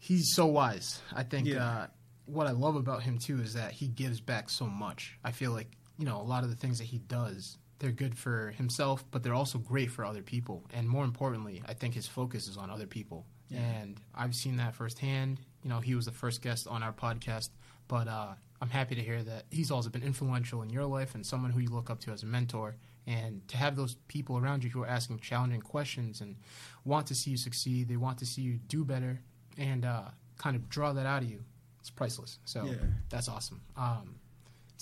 he's so wise. I think yeah. uh, what I love about him, too, is that he gives back so much. I feel like, you know, a lot of the things that he does, they're good for himself, but they're also great for other people. And more importantly, I think his focus is on other people. Yeah. And I've seen that firsthand. You know, he was the first guest on our podcast, but uh, I'm happy to hear that he's also been influential in your life and someone who you look up to as a mentor. And to have those people around you who are asking challenging questions and want to see you succeed, they want to see you do better, and uh, kind of draw that out of you, it's priceless. So yeah. that's awesome. Um,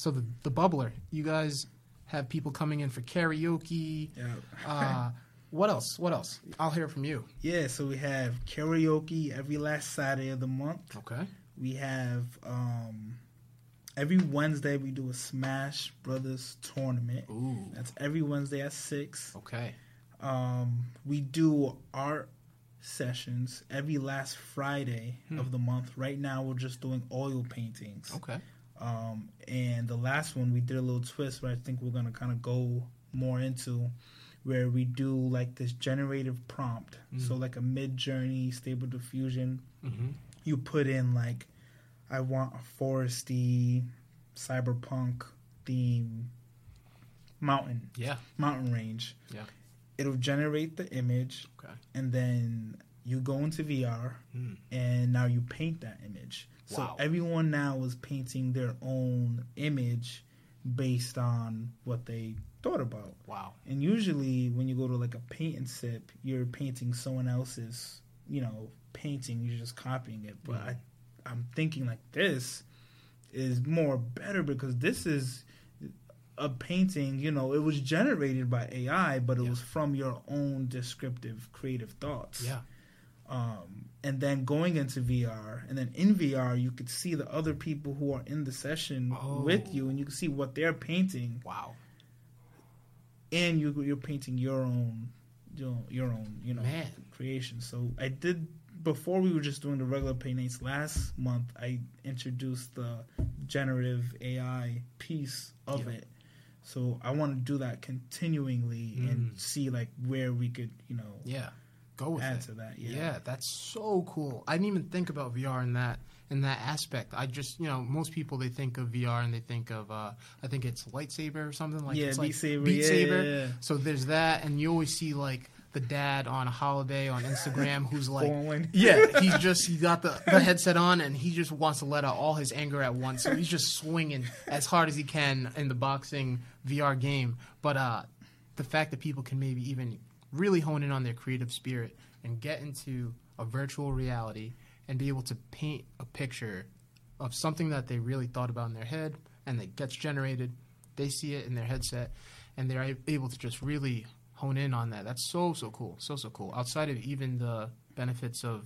So the, the Bubbler, you guys have people coming in for karaoke. Yeah. uh, what else? What else? I'll hear from you. Yeah, so we have karaoke every last Saturday of the month. Okay. We have um, every Wednesday we do a Smash Brothers tournament. Ooh. That's every Wednesday at six. Okay. Um, we do art sessions every last Friday hmm. of the month. Right now we're just doing oil paintings. Okay. Um, and the last one, we did a little twist where I think we're going to kind of go more into where we do like this generative prompt. Mm-hmm. So like a mid-journey, stable diffusion. Mm-hmm. You put in like, I want a foresty, cyberpunk theme mountain. Yeah. Mountain range. Yeah. It'll generate the image. Okay. And then you go into V R mm. and now you paint that image. Wow. So everyone now is painting their own image based on what they thought about. Wow. And usually when you go to like a paint and sip, you're painting someone else's, you know, painting. You're just copying it. But I, I'm thinking like this is more better because this is a painting, you know, it was generated by A I, but it yeah. was from your own descriptive creative thoughts. Yeah. Um, and then going into V R, and then in V R, you could see the other people who are in the session oh. with you, and you can see what they're painting. Wow! And you, you're painting your own, your, your own, you know, Man. creation. So I did before we were just doing the regular paintings. Last month, I introduced the generative A I piece of yeah. it. So I want to do that continuingly mm. and see like where we could, you know, yeah. go with add it. To that. Yeah. yeah, that's so cool. I didn't even think about V R in that in that aspect. I just, you know, most people, they think of V R and they think of, uh, I think it's lightsaber or something. Like yeah, it's Beat like Saber. Beat yeah, Saber. Yeah, yeah. So there's that, and you always see like the dad on a holiday on Instagram who's like, yeah, he's just, he got the, the headset on and he just wants to let out all his anger at once. So he's just swinging as hard as he can in the boxing V R game. But uh, the fact that people can maybe even really hone in on their creative spirit and get into a virtual reality and be able to paint a picture of something that they really thought about in their head and that gets generated. They see it in their headset and they're able to just really hone in on that. That's so, so cool. So, so cool. Outside of even the benefits of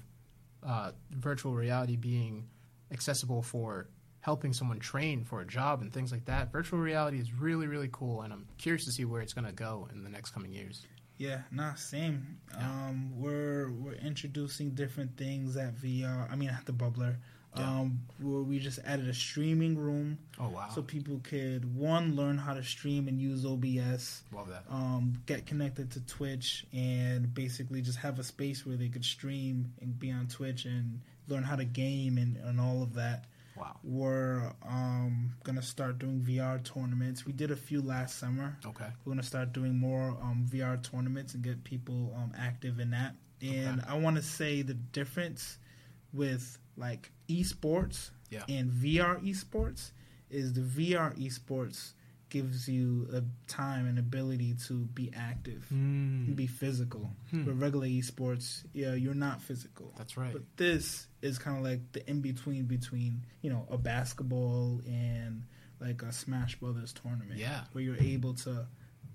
uh, virtual reality being accessible for helping someone train for a job and things like that, virtual reality is really, really cool, and I'm curious to see where it's going to go in the next coming years. Yeah, nah, same. Yeah. Um, we're we're introducing different things at V R. I mean, at the Bubbler, yeah. um, where we just added a streaming room. Oh wow! So people could one learn how to stream and use O B S. Love that. Um, get connected to Twitch and basically just have a space where they could stream and be on Twitch and learn how to game and, and all of that. Wow. We're um, going to start doing V R tournaments. We did a few last summer. Okay. We're going to start doing more um, V R tournaments and get people um, active in that. And okay. I want to say the difference with, like, eSports yeah. and V R eSports is the V R eSports gives you a time and ability to be active mm. and be physical. Hmm. With regular esports, yeah, you're not physical. That's right. But this is kind of like the in-between between, you know, a basketball and like a Smash Brothers tournament. Yeah. Where you're able to,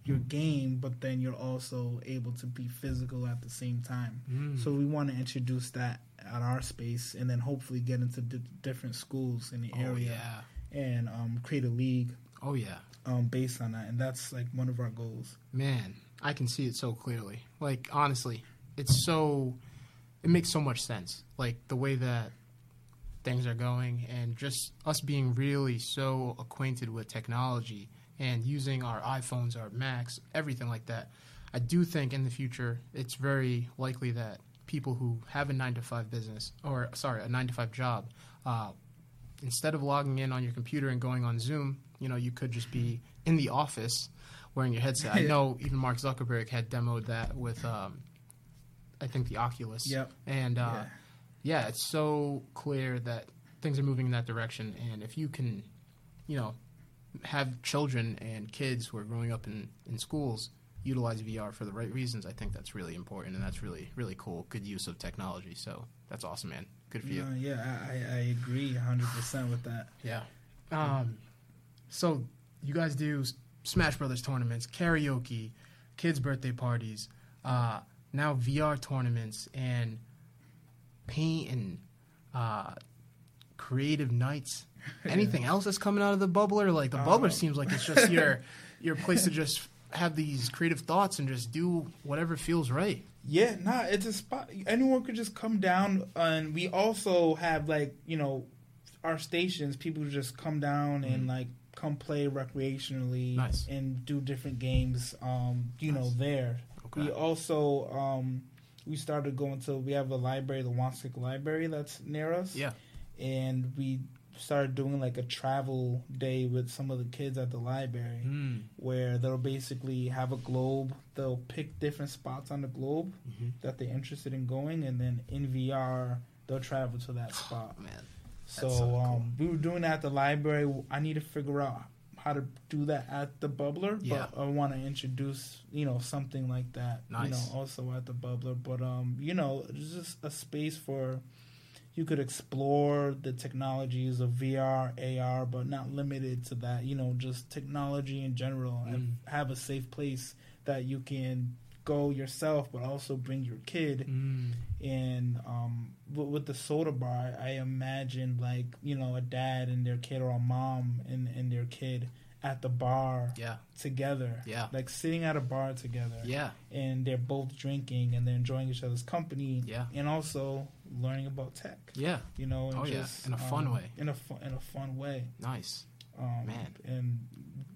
your game, but then you're also able to be physical at the same time. Mm. So we want to introduce that at our space and then hopefully get into d- different schools in the oh, area yeah. and um, create a league. Oh, yeah. Um, based on that, and that's like one of our goals. Man, I can see it so clearly. Like, honestly, it's so, it makes so much sense. Like, the way that things are going and just us being really so acquainted with technology and using our iPhones, our Macs, everything like that. I do think in the future, it's very likely that people who have a nine to five business, or sorry, a nine to five job, uh, instead of logging in on your computer and going on Zoom, you know, you could just be in the office wearing your headset. I know even Mark Zuckerberg had demoed that with, um, I think, the Oculus. Yep. And, uh, yeah. yeah, it's so clear that things are moving in that direction. And if you can, you know, have children and kids who are growing up in, in schools utilize V R for the right reasons, I think that's really important. And that's really, really cool. Good use of technology. So that's awesome, man. Good for you. Uh, yeah, I, I agree one hundred percent with that. Yeah. Um So you guys do Smash Brothers tournaments, karaoke, kids' birthday parties, uh, now V R tournaments and paint and uh, creative nights. Anything yeah. else that's coming out of the Bubbler? Like, the oh. Bubbler seems like it's just your your place to just have these creative thoughts and just do whatever feels right. Yeah, nah, it's a spot. Anyone could just come down, and we also have, like, you know, our stations, people just come down mm-hmm. and, like, come play recreationally nice. And do different games, um, you nice. know, there. Okay. We also, um, we started going to, we have a library, the Wansik Library that's near us. Yeah. And we started doing like a travel day with some of the kids at the library mm. where they'll basically have a globe. They'll pick different spots on the globe mm-hmm. that they're interested in going. And then in V R, they'll travel to that spot. Oh, man. So um, cool. we were doing that at the library. I need to figure out how to do that at the Bubbler, yeah. but I want to introduce, you know, something like that, nice. you know, also at the Bubbler. But, um, you know, it's just a space for you could explore the technologies of V R, A R, but not limited to that, you know, just technology in general mm. and have a safe place that you can go yourself, but also bring your kid. Mm. And um, w- with the soda bar, I imagine, like, you know, a dad and their kid or a mom and, and their kid at the bar yeah. together. Yeah. Like, sitting at a bar together. Yeah. And they're both drinking and they're enjoying each other's company. Yeah. And also learning about tech. Yeah. You know, and oh, just, yeah. in a fun um, way. In a, fu- in a fun way. Nice. Um, Man. And,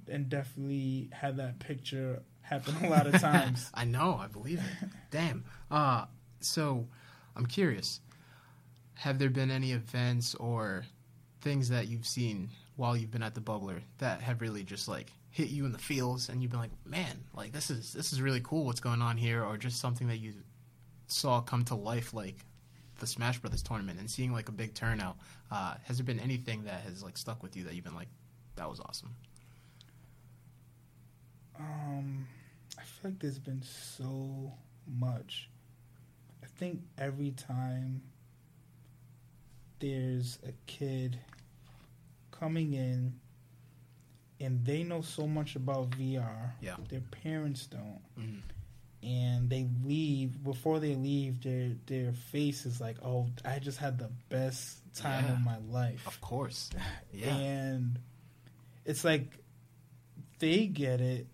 and definitely had that picture happen a lot of times. I know, I believe it. Damn. Uh, so I'm curious, have there been any events or things that you've seen while you've been at the Bubbler that have really just, like, hit you in the feels and you've been like, man, like, this is this is really cool what's going on here, or just something that you saw come to life, like the Smash Brothers tournament and seeing, like, a big turnout? Uh, has there been anything that has, like, stuck with you that you've been like, that was awesome? Um, I feel like there's been so much. I think every time there's a kid coming in and they know so much about V R, yeah. their parents don't, mm-hmm. and they leave, before they leave, their their face is like, oh, I just had the best time yeah. of my life. Of course. Yeah. And it's like they get it.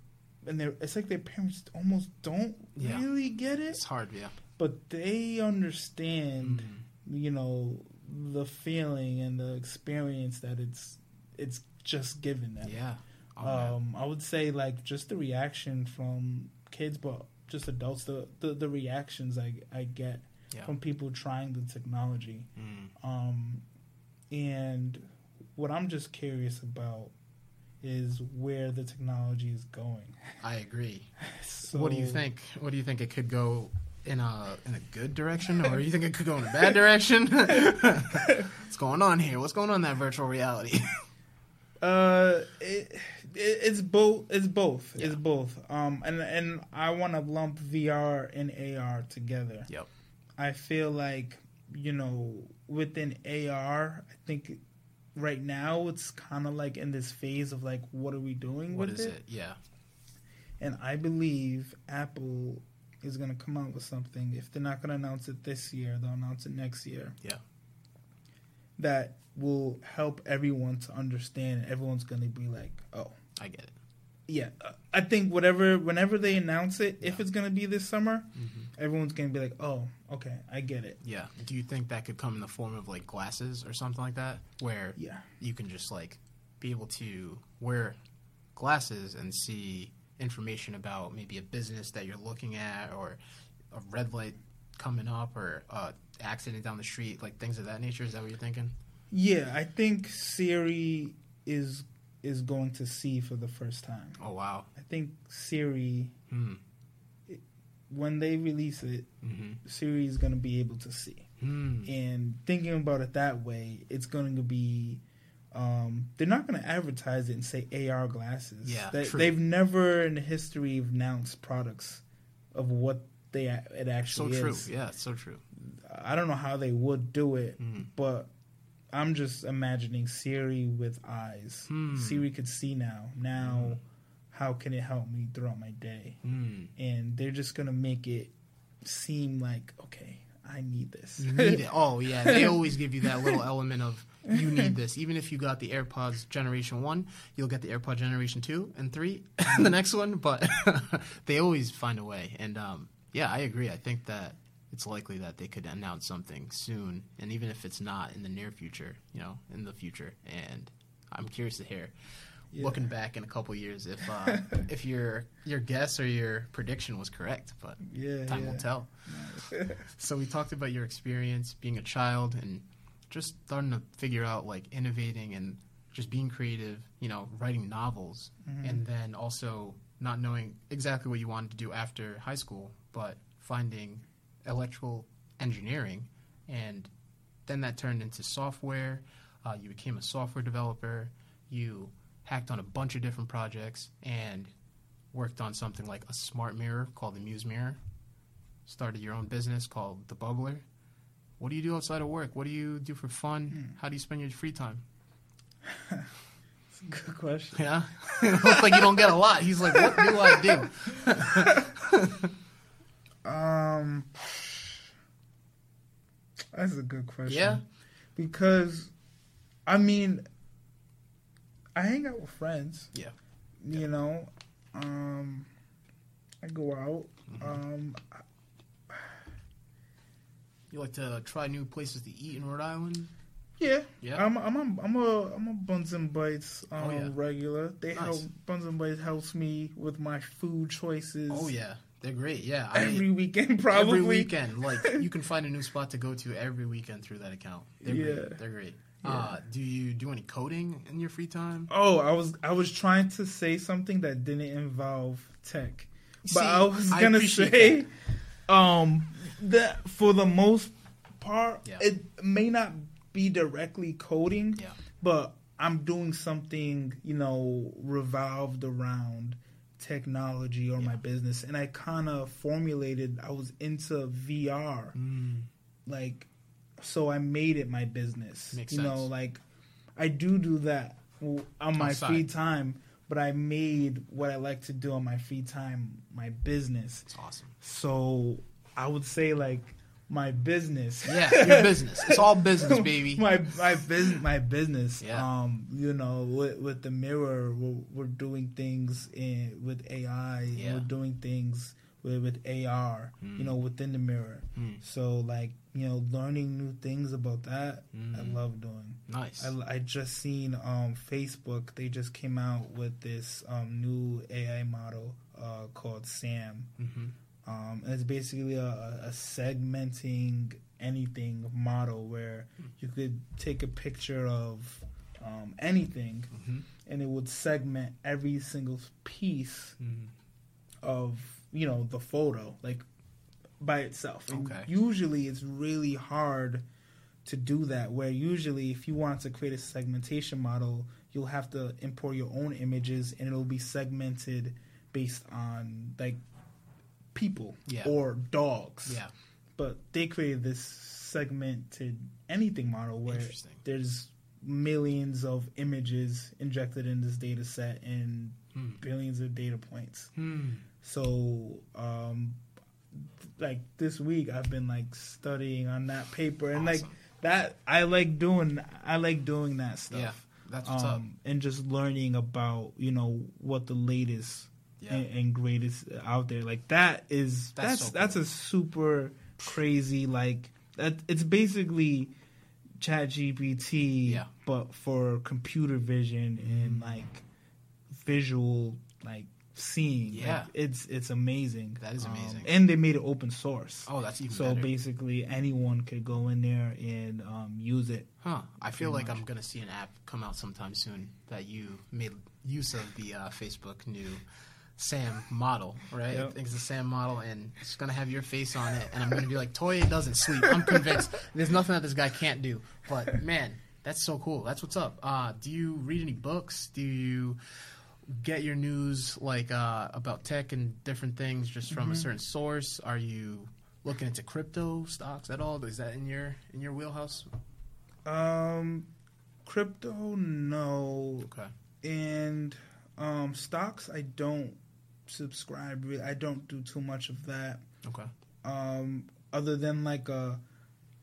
And they're, it's like their parents almost don't yeah. really get it. It's hard, yeah. But they understand, mm-hmm. you know, the feeling and the experience that it's it's just given them. Yeah. Oh, um, I would say, like, just the reaction from kids, but just adults, the, the, the reactions I, I get yeah. from people trying the technology. Mm. Um, and what I'm just curious about is where the technology is going. I agree. So, what do you think? What do you think it could go in a in a good direction, or you think it could go in a bad direction? What's going on here? What's going on in that virtual reality? uh, it, it it's both. It's both. Yeah. It's both. Um, and and I want to lump V R and A R together. Yep. I feel like, you know, within A R, I think It, right now, it's kind of like in this phase of, like, what are we doing what with it? What is it? Yeah. And I believe Apple is going to come out with something. If they're not going to announce it this year, they'll announce it next year. Yeah. That will help everyone to understand. Everyone's going to be like, oh. I get it. Yeah. I think whatever, whenever they announce it, yeah. if it's going to be this summer, mm-hmm. everyone's going to be like, oh, okay, I get it. Yeah. Do you think that could come in the form of, like, glasses or something like that, where yeah. you can just, like, be able to wear glasses and see information about maybe a business that you're looking at, or a red light coming up, or an accident down the street, like, things of that nature? Is that what you're thinking? Yeah. I think Siri is is going to see for the first time. Oh, wow. I think Siri... Hmm. When they release it, mm-hmm. Siri is going to be able to see. Mm. And thinking about it that way, it's going to be... Um, they're not going to advertise it and say A R glasses. Yeah, they, true. They've never in the history announced products of what they it actually so is. So true. Yeah, it's so true. I don't know how they would do it, mm. but I'm just imagining Siri with eyes. Hmm. Siri could see now. Now, hmm. how can it help me throughout my day? Hmm. And they're just going to make it seem like, okay, I need this. You need it. Oh, yeah. They always give you that little element of, you need this. Even if you got the AirPods Generation one, you'll get the AirPods Generation two and three, the next one. But they always find a way. And, um, yeah, I agree. I think that it's likely that they could announce something soon. And even if it's not in the near future, you know, in the future. And I'm curious to hear, yeah. looking back in a couple years, if uh, if your your guess or your prediction was correct. But yeah, time yeah. will tell. Nice. So we talked about your experience being a child and just starting to figure out, like, innovating and just being creative, you know, writing novels, mm-hmm. and then also not knowing exactly what you wanted to do after high school, but finding electrical engineering, and then that turned into software. Uh, you became a software developer. You hacked on a bunch of different projects and worked on something like a smart mirror called the Muse Mirror, started your own business called The Bubbler. What do you do outside of work? What do you do for fun? Mm. How do you spend your free time? That's a good question. Yeah? It looks like you don't get a lot. He's like, what do I do? um, That's a good question. Yeah? Because, I mean, I hang out with friends. Yeah. You yeah. know? Um, I go out. Mm-hmm. Um, I, You like to try new places to eat in Rhode Island? Yeah, yeah. I'm I'm a, I'm a I'm a Buns and Bites um, oh, yeah. regular. They nice. help Buns and Bites helps me with my food choices. Oh yeah, they're great. Yeah, I every mean, weekend probably. Every weekend, like you can find a new spot to go to every weekend through that account. They're yeah, great. they're great. Yeah. Uh, do you do any coding in your free time? Oh, I was I was trying to say something that didn't involve tech, but See, I was gonna I say, that. um. That for the most part, yeah. it may not be directly coding, yeah. but I'm doing something, you know, revolved around technology or yeah. my business. And I kind of formulated, I was into V R. Mm. Like, so I made it my business. Makes you sense. know, like, I do do that on my Outside. free time, but I made what I like to do on my free time my business. That's awesome. So I would say, like, my business. Yeah, your business. It's all business, baby. my my business. My business. Yeah. Um, you know, with, with the mirror, we're, we're doing things in with A I. Yeah. We're doing things with, with A R. Mm. You know, within the mirror. Mm. So, like, you know, learning new things about that, mm. I love doing. Nice. I, I just seen um Facebook. They just came out with this um new A I model uh called SAM. Mm-hmm. Um, and it's basically a, a segmenting anything model where you could take a picture of um, anything, mm-hmm. and it would segment every single piece mm-hmm. of, you know, the photo, like, by itself. And okay. usually it's really hard to do that, where usually if you want to create a segmentation model, you'll have to import your own images, and it'll be segmented based on, like, people yeah. or dogs, yeah. but they created this segmented anything model where there's millions of images injected in this data set and hmm. billions of data points. Hmm. So, um, th- like this week, I've been like studying on that paper and awesome. like that. I like doing. I like doing that stuff. Yeah, that's what's um, up. And just learning about, you know, what the latest. Yeah. And, and greatest out there, like that is that's that's, so cool. that's a super crazy, like that. It's basically ChatGPT, yeah. but for computer vision and like visual, like seeing. Yeah, like, it's it's amazing. That is amazing. Um, and they made it open source. Oh, that's even so better. So basically, anyone could go in there and um, use it. Huh. I feel like much. I'm gonna see an app come out sometime soon that you made use of the uh, Facebook new. SAM model, right? Yep. I think it's the SAM model, and it's going to have your face on it, and I'm going to be like, Toye doesn't sleep. I'm convinced. There's nothing that this guy can't do. But, man, that's so cool. That's what's up. Uh, do you read any books? Do you get your news, like, uh, about tech and different things just from mm-hmm. a certain source? Are you looking into crypto stocks at all? Is that in your in your wheelhouse? Um, crypto, no. Okay. And um, stocks, I don't subscribe. I don't do too much of that. Okay. Um, other than like a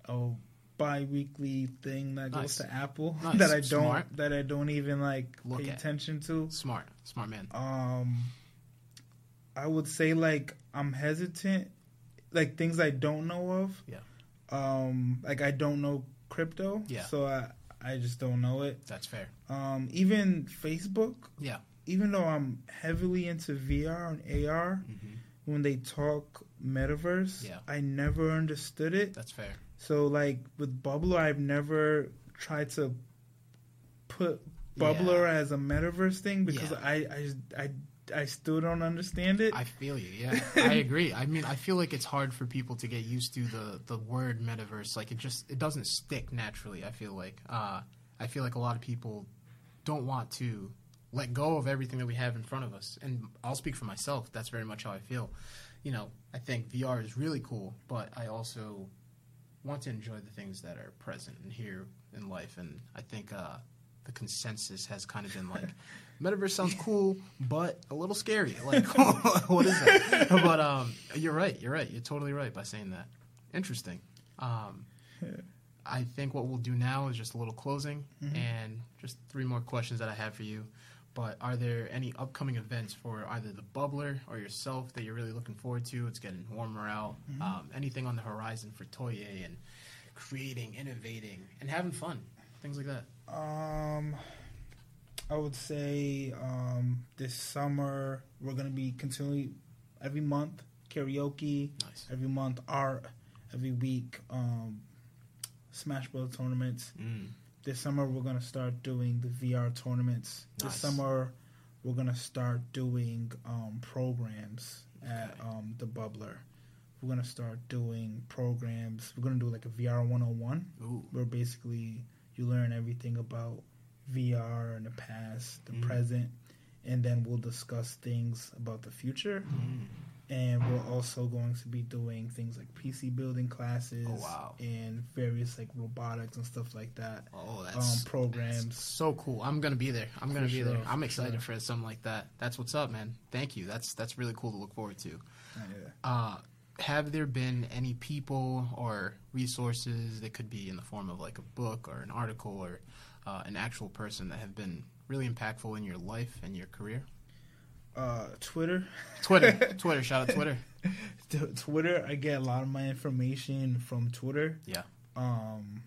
a bi-weekly thing that nice. goes to Apple nice. that I don't Smart. that I don't even like Look pay at. attention to. Smart. Smart man. Um, I would say like I'm hesitant, like things I don't know of. Yeah. Um, like I don't know crypto. Yeah. So I I just don't know it. That's fair. Um, even Facebook. Yeah. Even though I'm heavily into V R and A R, mm-hmm. when they talk metaverse, yeah. I never understood it. That's fair. So like with Bubbler, I've never tried to put Bubbler yeah. as a metaverse thing because yeah. I, I I I still don't understand it. I feel you. Yeah, I agree. I mean, I feel like it's hard for people to get used to the the word metaverse. Like it just it doesn't stick naturally. I feel like uh, I feel like a lot of people don't want to let go of everything that we have in front of us. And I'll speak for myself. That's very much how I feel. You know, I think V R is really cool, but I also want to enjoy the things that are present and here in life. And I think uh, the consensus has kind of been like, metaverse sounds cool, but a little scary. Like, what is that? But um, you're right. You're right. You're totally right by saying that. Interesting. Um, I think what we'll do now is just a little closing mm-hmm. and just three more questions that I have for you. But are there any upcoming events for either the Bubbler or yourself that you're really looking forward to? It's getting warmer out. Mm-hmm. Um, anything on the horizon for Toye and creating, innovating, and having fun, things like that? Um, I would say um, this summer we're going to be continuing every month karaoke, nice. every month art, every week um, Smash Bros. Tournaments. Mm. This summer, we're going to start doing the V R tournaments. Nice. This summer, we're going to start doing um, programs okay. at um, the Bubbler. We're going to start doing programs. We're going to do like a V R one oh one, Ooh. where basically you learn everything about V R and the past, the mm. present, and then we'll discuss things about the future. Mm. And we're also going to be doing things like P C building classes oh, wow. and various like robotics and stuff like that. Oh, that's um, programs. That's so cool. I'm gonna be there. I'm for gonna be sure, there. I'm excited sure. for something like that. That's what's up, man. Thank you. That's that's really cool to look forward to. Yeah. Uh, have there been any people or resources that could be in the form of like a book or an article or uh, an actual person that have been really impactful in your life and your career? Uh, Twitter. Twitter. Twitter. Shout out Twitter. Twitter. I get a lot of my information from Twitter. Yeah. Um,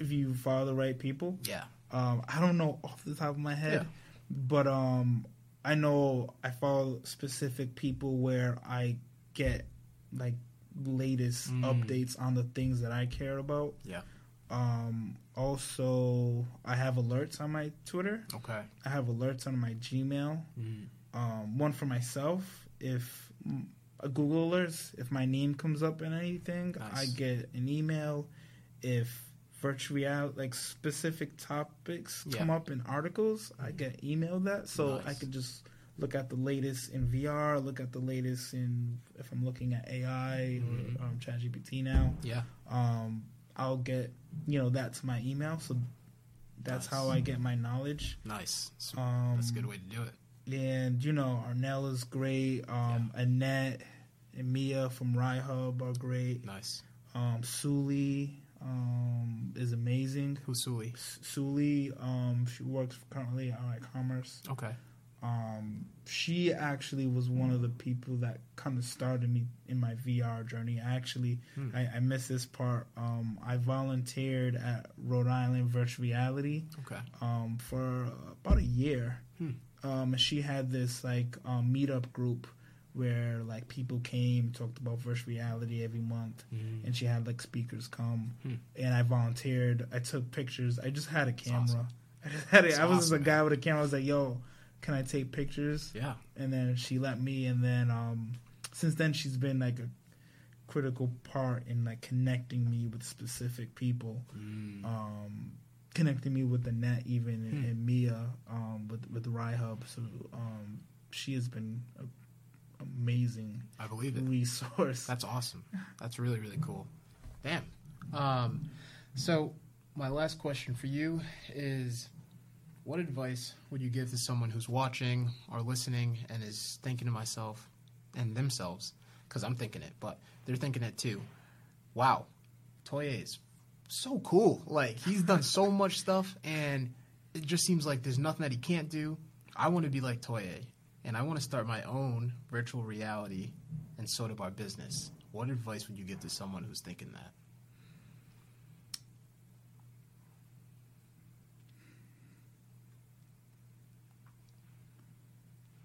if you follow the right people. Yeah. Um, I don't know off the top of my head, yeah. but um, I know I follow specific people where I get like latest mm. updates on the things that I care about. Yeah. Um, also, I have alerts on my Twitter. Okay. I have alerts on my Gmail. Mm. Um, one for myself. If a Google Alerts, if my name comes up in anything, nice. I get an email. If virtual, like specific topics yeah. come up in articles, mm. I get emailed that. So nice. I could just look at the latest in V R, look at the latest in, if I'm looking at A I mm. or um, ChatGPT now. Yeah. Um, I'll get, you know, that's my email. So that's nice. how I get my knowledge. Nice. So um, that's a good way to do it. And, you know, Arnell is great. Um, yeah. Annette and Mia from RyHub are great. Nice. Um, Suli um, is amazing. Who's Suli? Suli, um, she works currently at iCommerce. Okay. Um, she actually was one of the people that kind of started me in my V R journey. I actually, hmm. I, I miss this part. Um, I volunteered at Rhode Island Virtual Reality okay. um, for about a year. Hmm. Um, and she had this like um, meetup group where like people came, talked about virtual reality every month, mm. and she had like speakers come. Hmm. And I volunteered. I took pictures. I just had a camera. Awesome. I just had it. I was awesome, a guy man. with a camera. I was like, yo, can I take pictures? Yeah. And then she let me, and then um, since then she's been like a critical part in like connecting me with specific people, mm. um, connecting me with Annette even and, mm. and Mia um, with with RyHub. So um, she has been an amazing. I believe it. Resource. That's awesome. That's really really cool. Damn. Um, so my last question for you is, what advice would you give to someone who's watching or listening and is thinking to myself and themselves, because I'm thinking it, but they're thinking it too. Wow, Toye is so cool. Like, he's done so much stuff, and it just seems like there's nothing that he can't do. I want to be like Toye, and I want to start my own virtual reality and soda bar business. What advice would you give to someone who's thinking that?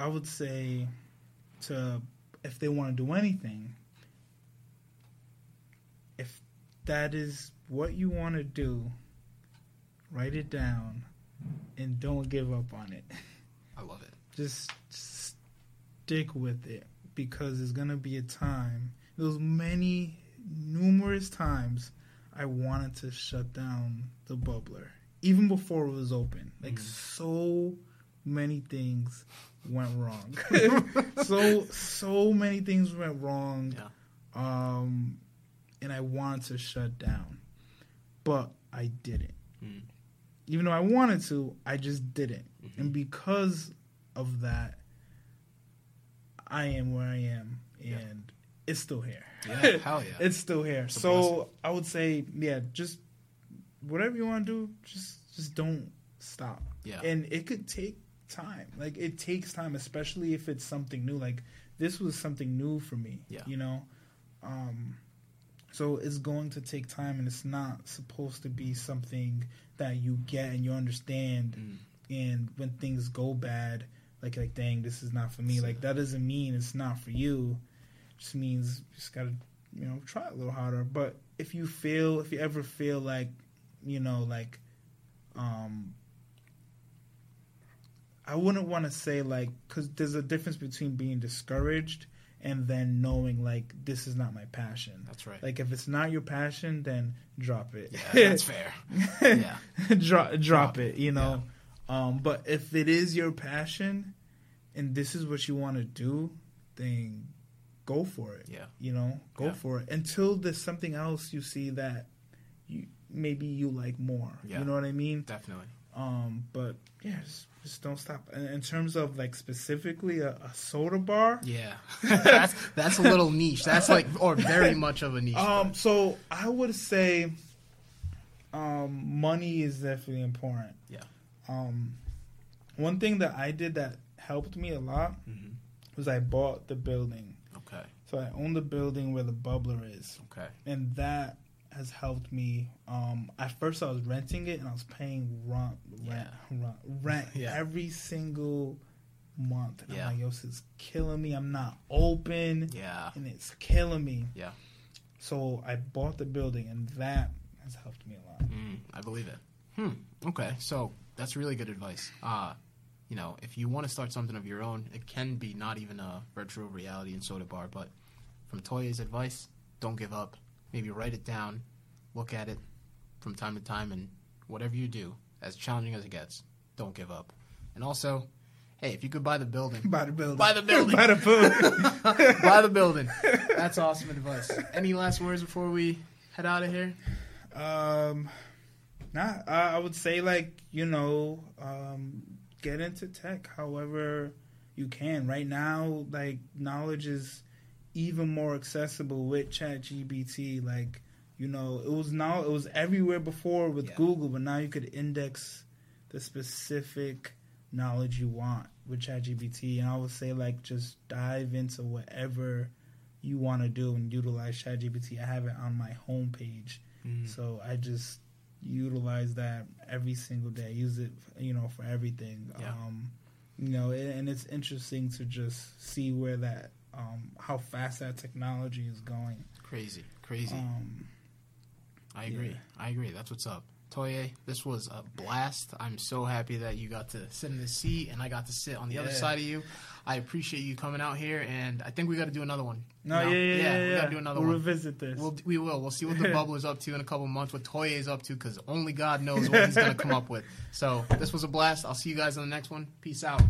I would say to, if they want to do anything, if that is what you want to do, write it down and don't give up on it. I love it. Just stick with it, because there's going to be a time. Those many, numerous times I wanted to shut down the Bubbler, even before it was open. Like, mm. so many things went wrong. so so many things went wrong. Yeah. Um, and I wanted to shut down, but I didn't. Mm. Even though I wanted to, I just didn't. Mm-hmm. And because of that, I am where I am, and... Yeah. It's still here. Yeah, hell yeah. It's still here. It's so I would say, yeah, just whatever you want to do, just just don't stop. Yeah. And it could take time. Like, it takes time, especially if it's something new. Like, this was something new for me. Yeah. You know? Um, so it's going to take time, and it's not supposed to be something that you get and you understand. Mm. And when things go bad, like, like dang, this is not for me. So, like, that doesn't mean it's not for you. Just means you just gotta, you know, try a little harder. But if you feel, if you ever feel like, you know, like, um, I wouldn't want to say like, because there's a difference between being discouraged and then knowing like, this is not my passion. That's right. Like, if it's not your passion, then drop it. Yeah, that's fair. Yeah, drop, drop, drop it. You know, yeah. Um, but if it is your passion and this is what you want to do, then go for it. Yeah. You know, go yeah. for it until there's something else you see that you maybe you like more. Yeah. You know what I mean? Definitely. Um, but yeah, just, just don't stop. In, in terms of like specifically a, a soda bar. Yeah. that's that's a little niche. That's like, or very much of a niche. Um, but. So I would say, um, money is definitely important. Yeah. Um, one thing that I did that helped me a lot mm-hmm. was I bought the building. So I own the building where the Bubbler is. Okay. And that has helped me. Um, at first I was renting it, and I was paying rent, rent, yeah. rent, rent yeah. every single month. And yeah. I'm like, yo, this is killing me. I'm not open. Yeah. And it's killing me. Yeah. So I bought the building, and that has helped me a lot. Mm, I believe it. Hmm. Okay. So that's really good advice. Uh, you know, if you want to start something of your own, it can be not even a virtual reality and soda bar, but from Toye's advice, don't give up. Maybe write it down, look at it from time to time, and whatever you do, as challenging as it gets, don't give up. And also, hey, if you could buy the building. Buy the building. Buy the building. Buy the building. Buy the building. That's awesome advice. Any last words before we head out of here? Um, nah, I would say, like, you know, um, get into tech however you can. Right now, like, knowledge is even more accessible with ChatGPT. Like, you know, it was now it was everywhere before with yeah. Google, but now you could index the specific knowledge you want with ChatGPT. And I would say, like, just dive into whatever you want to do and utilize ChatGPT. I have it on my homepage, mm. so I just utilize that every single day. Use it, you know, for everything. Yeah. Um, you know, and it's interesting to just see where that. Um, how fast that technology is going. Crazy, crazy. Um, I agree. Yeah. I agree. That's what's up. Toye, this was a blast. I'm so happy that you got to sit in the seat and I got to sit on the yeah. other side of you. I appreciate you coming out here, and I think we got to do another one. No, you know? yeah, yeah, yeah, yeah. We got to do another we'll one. We'll revisit this. We'll, we will. We'll see what the Bubble is up to in a couple months, what Toye is up to, because only God knows what he's going to come up with. So this was a blast. I'll see you guys on the next one. Peace out.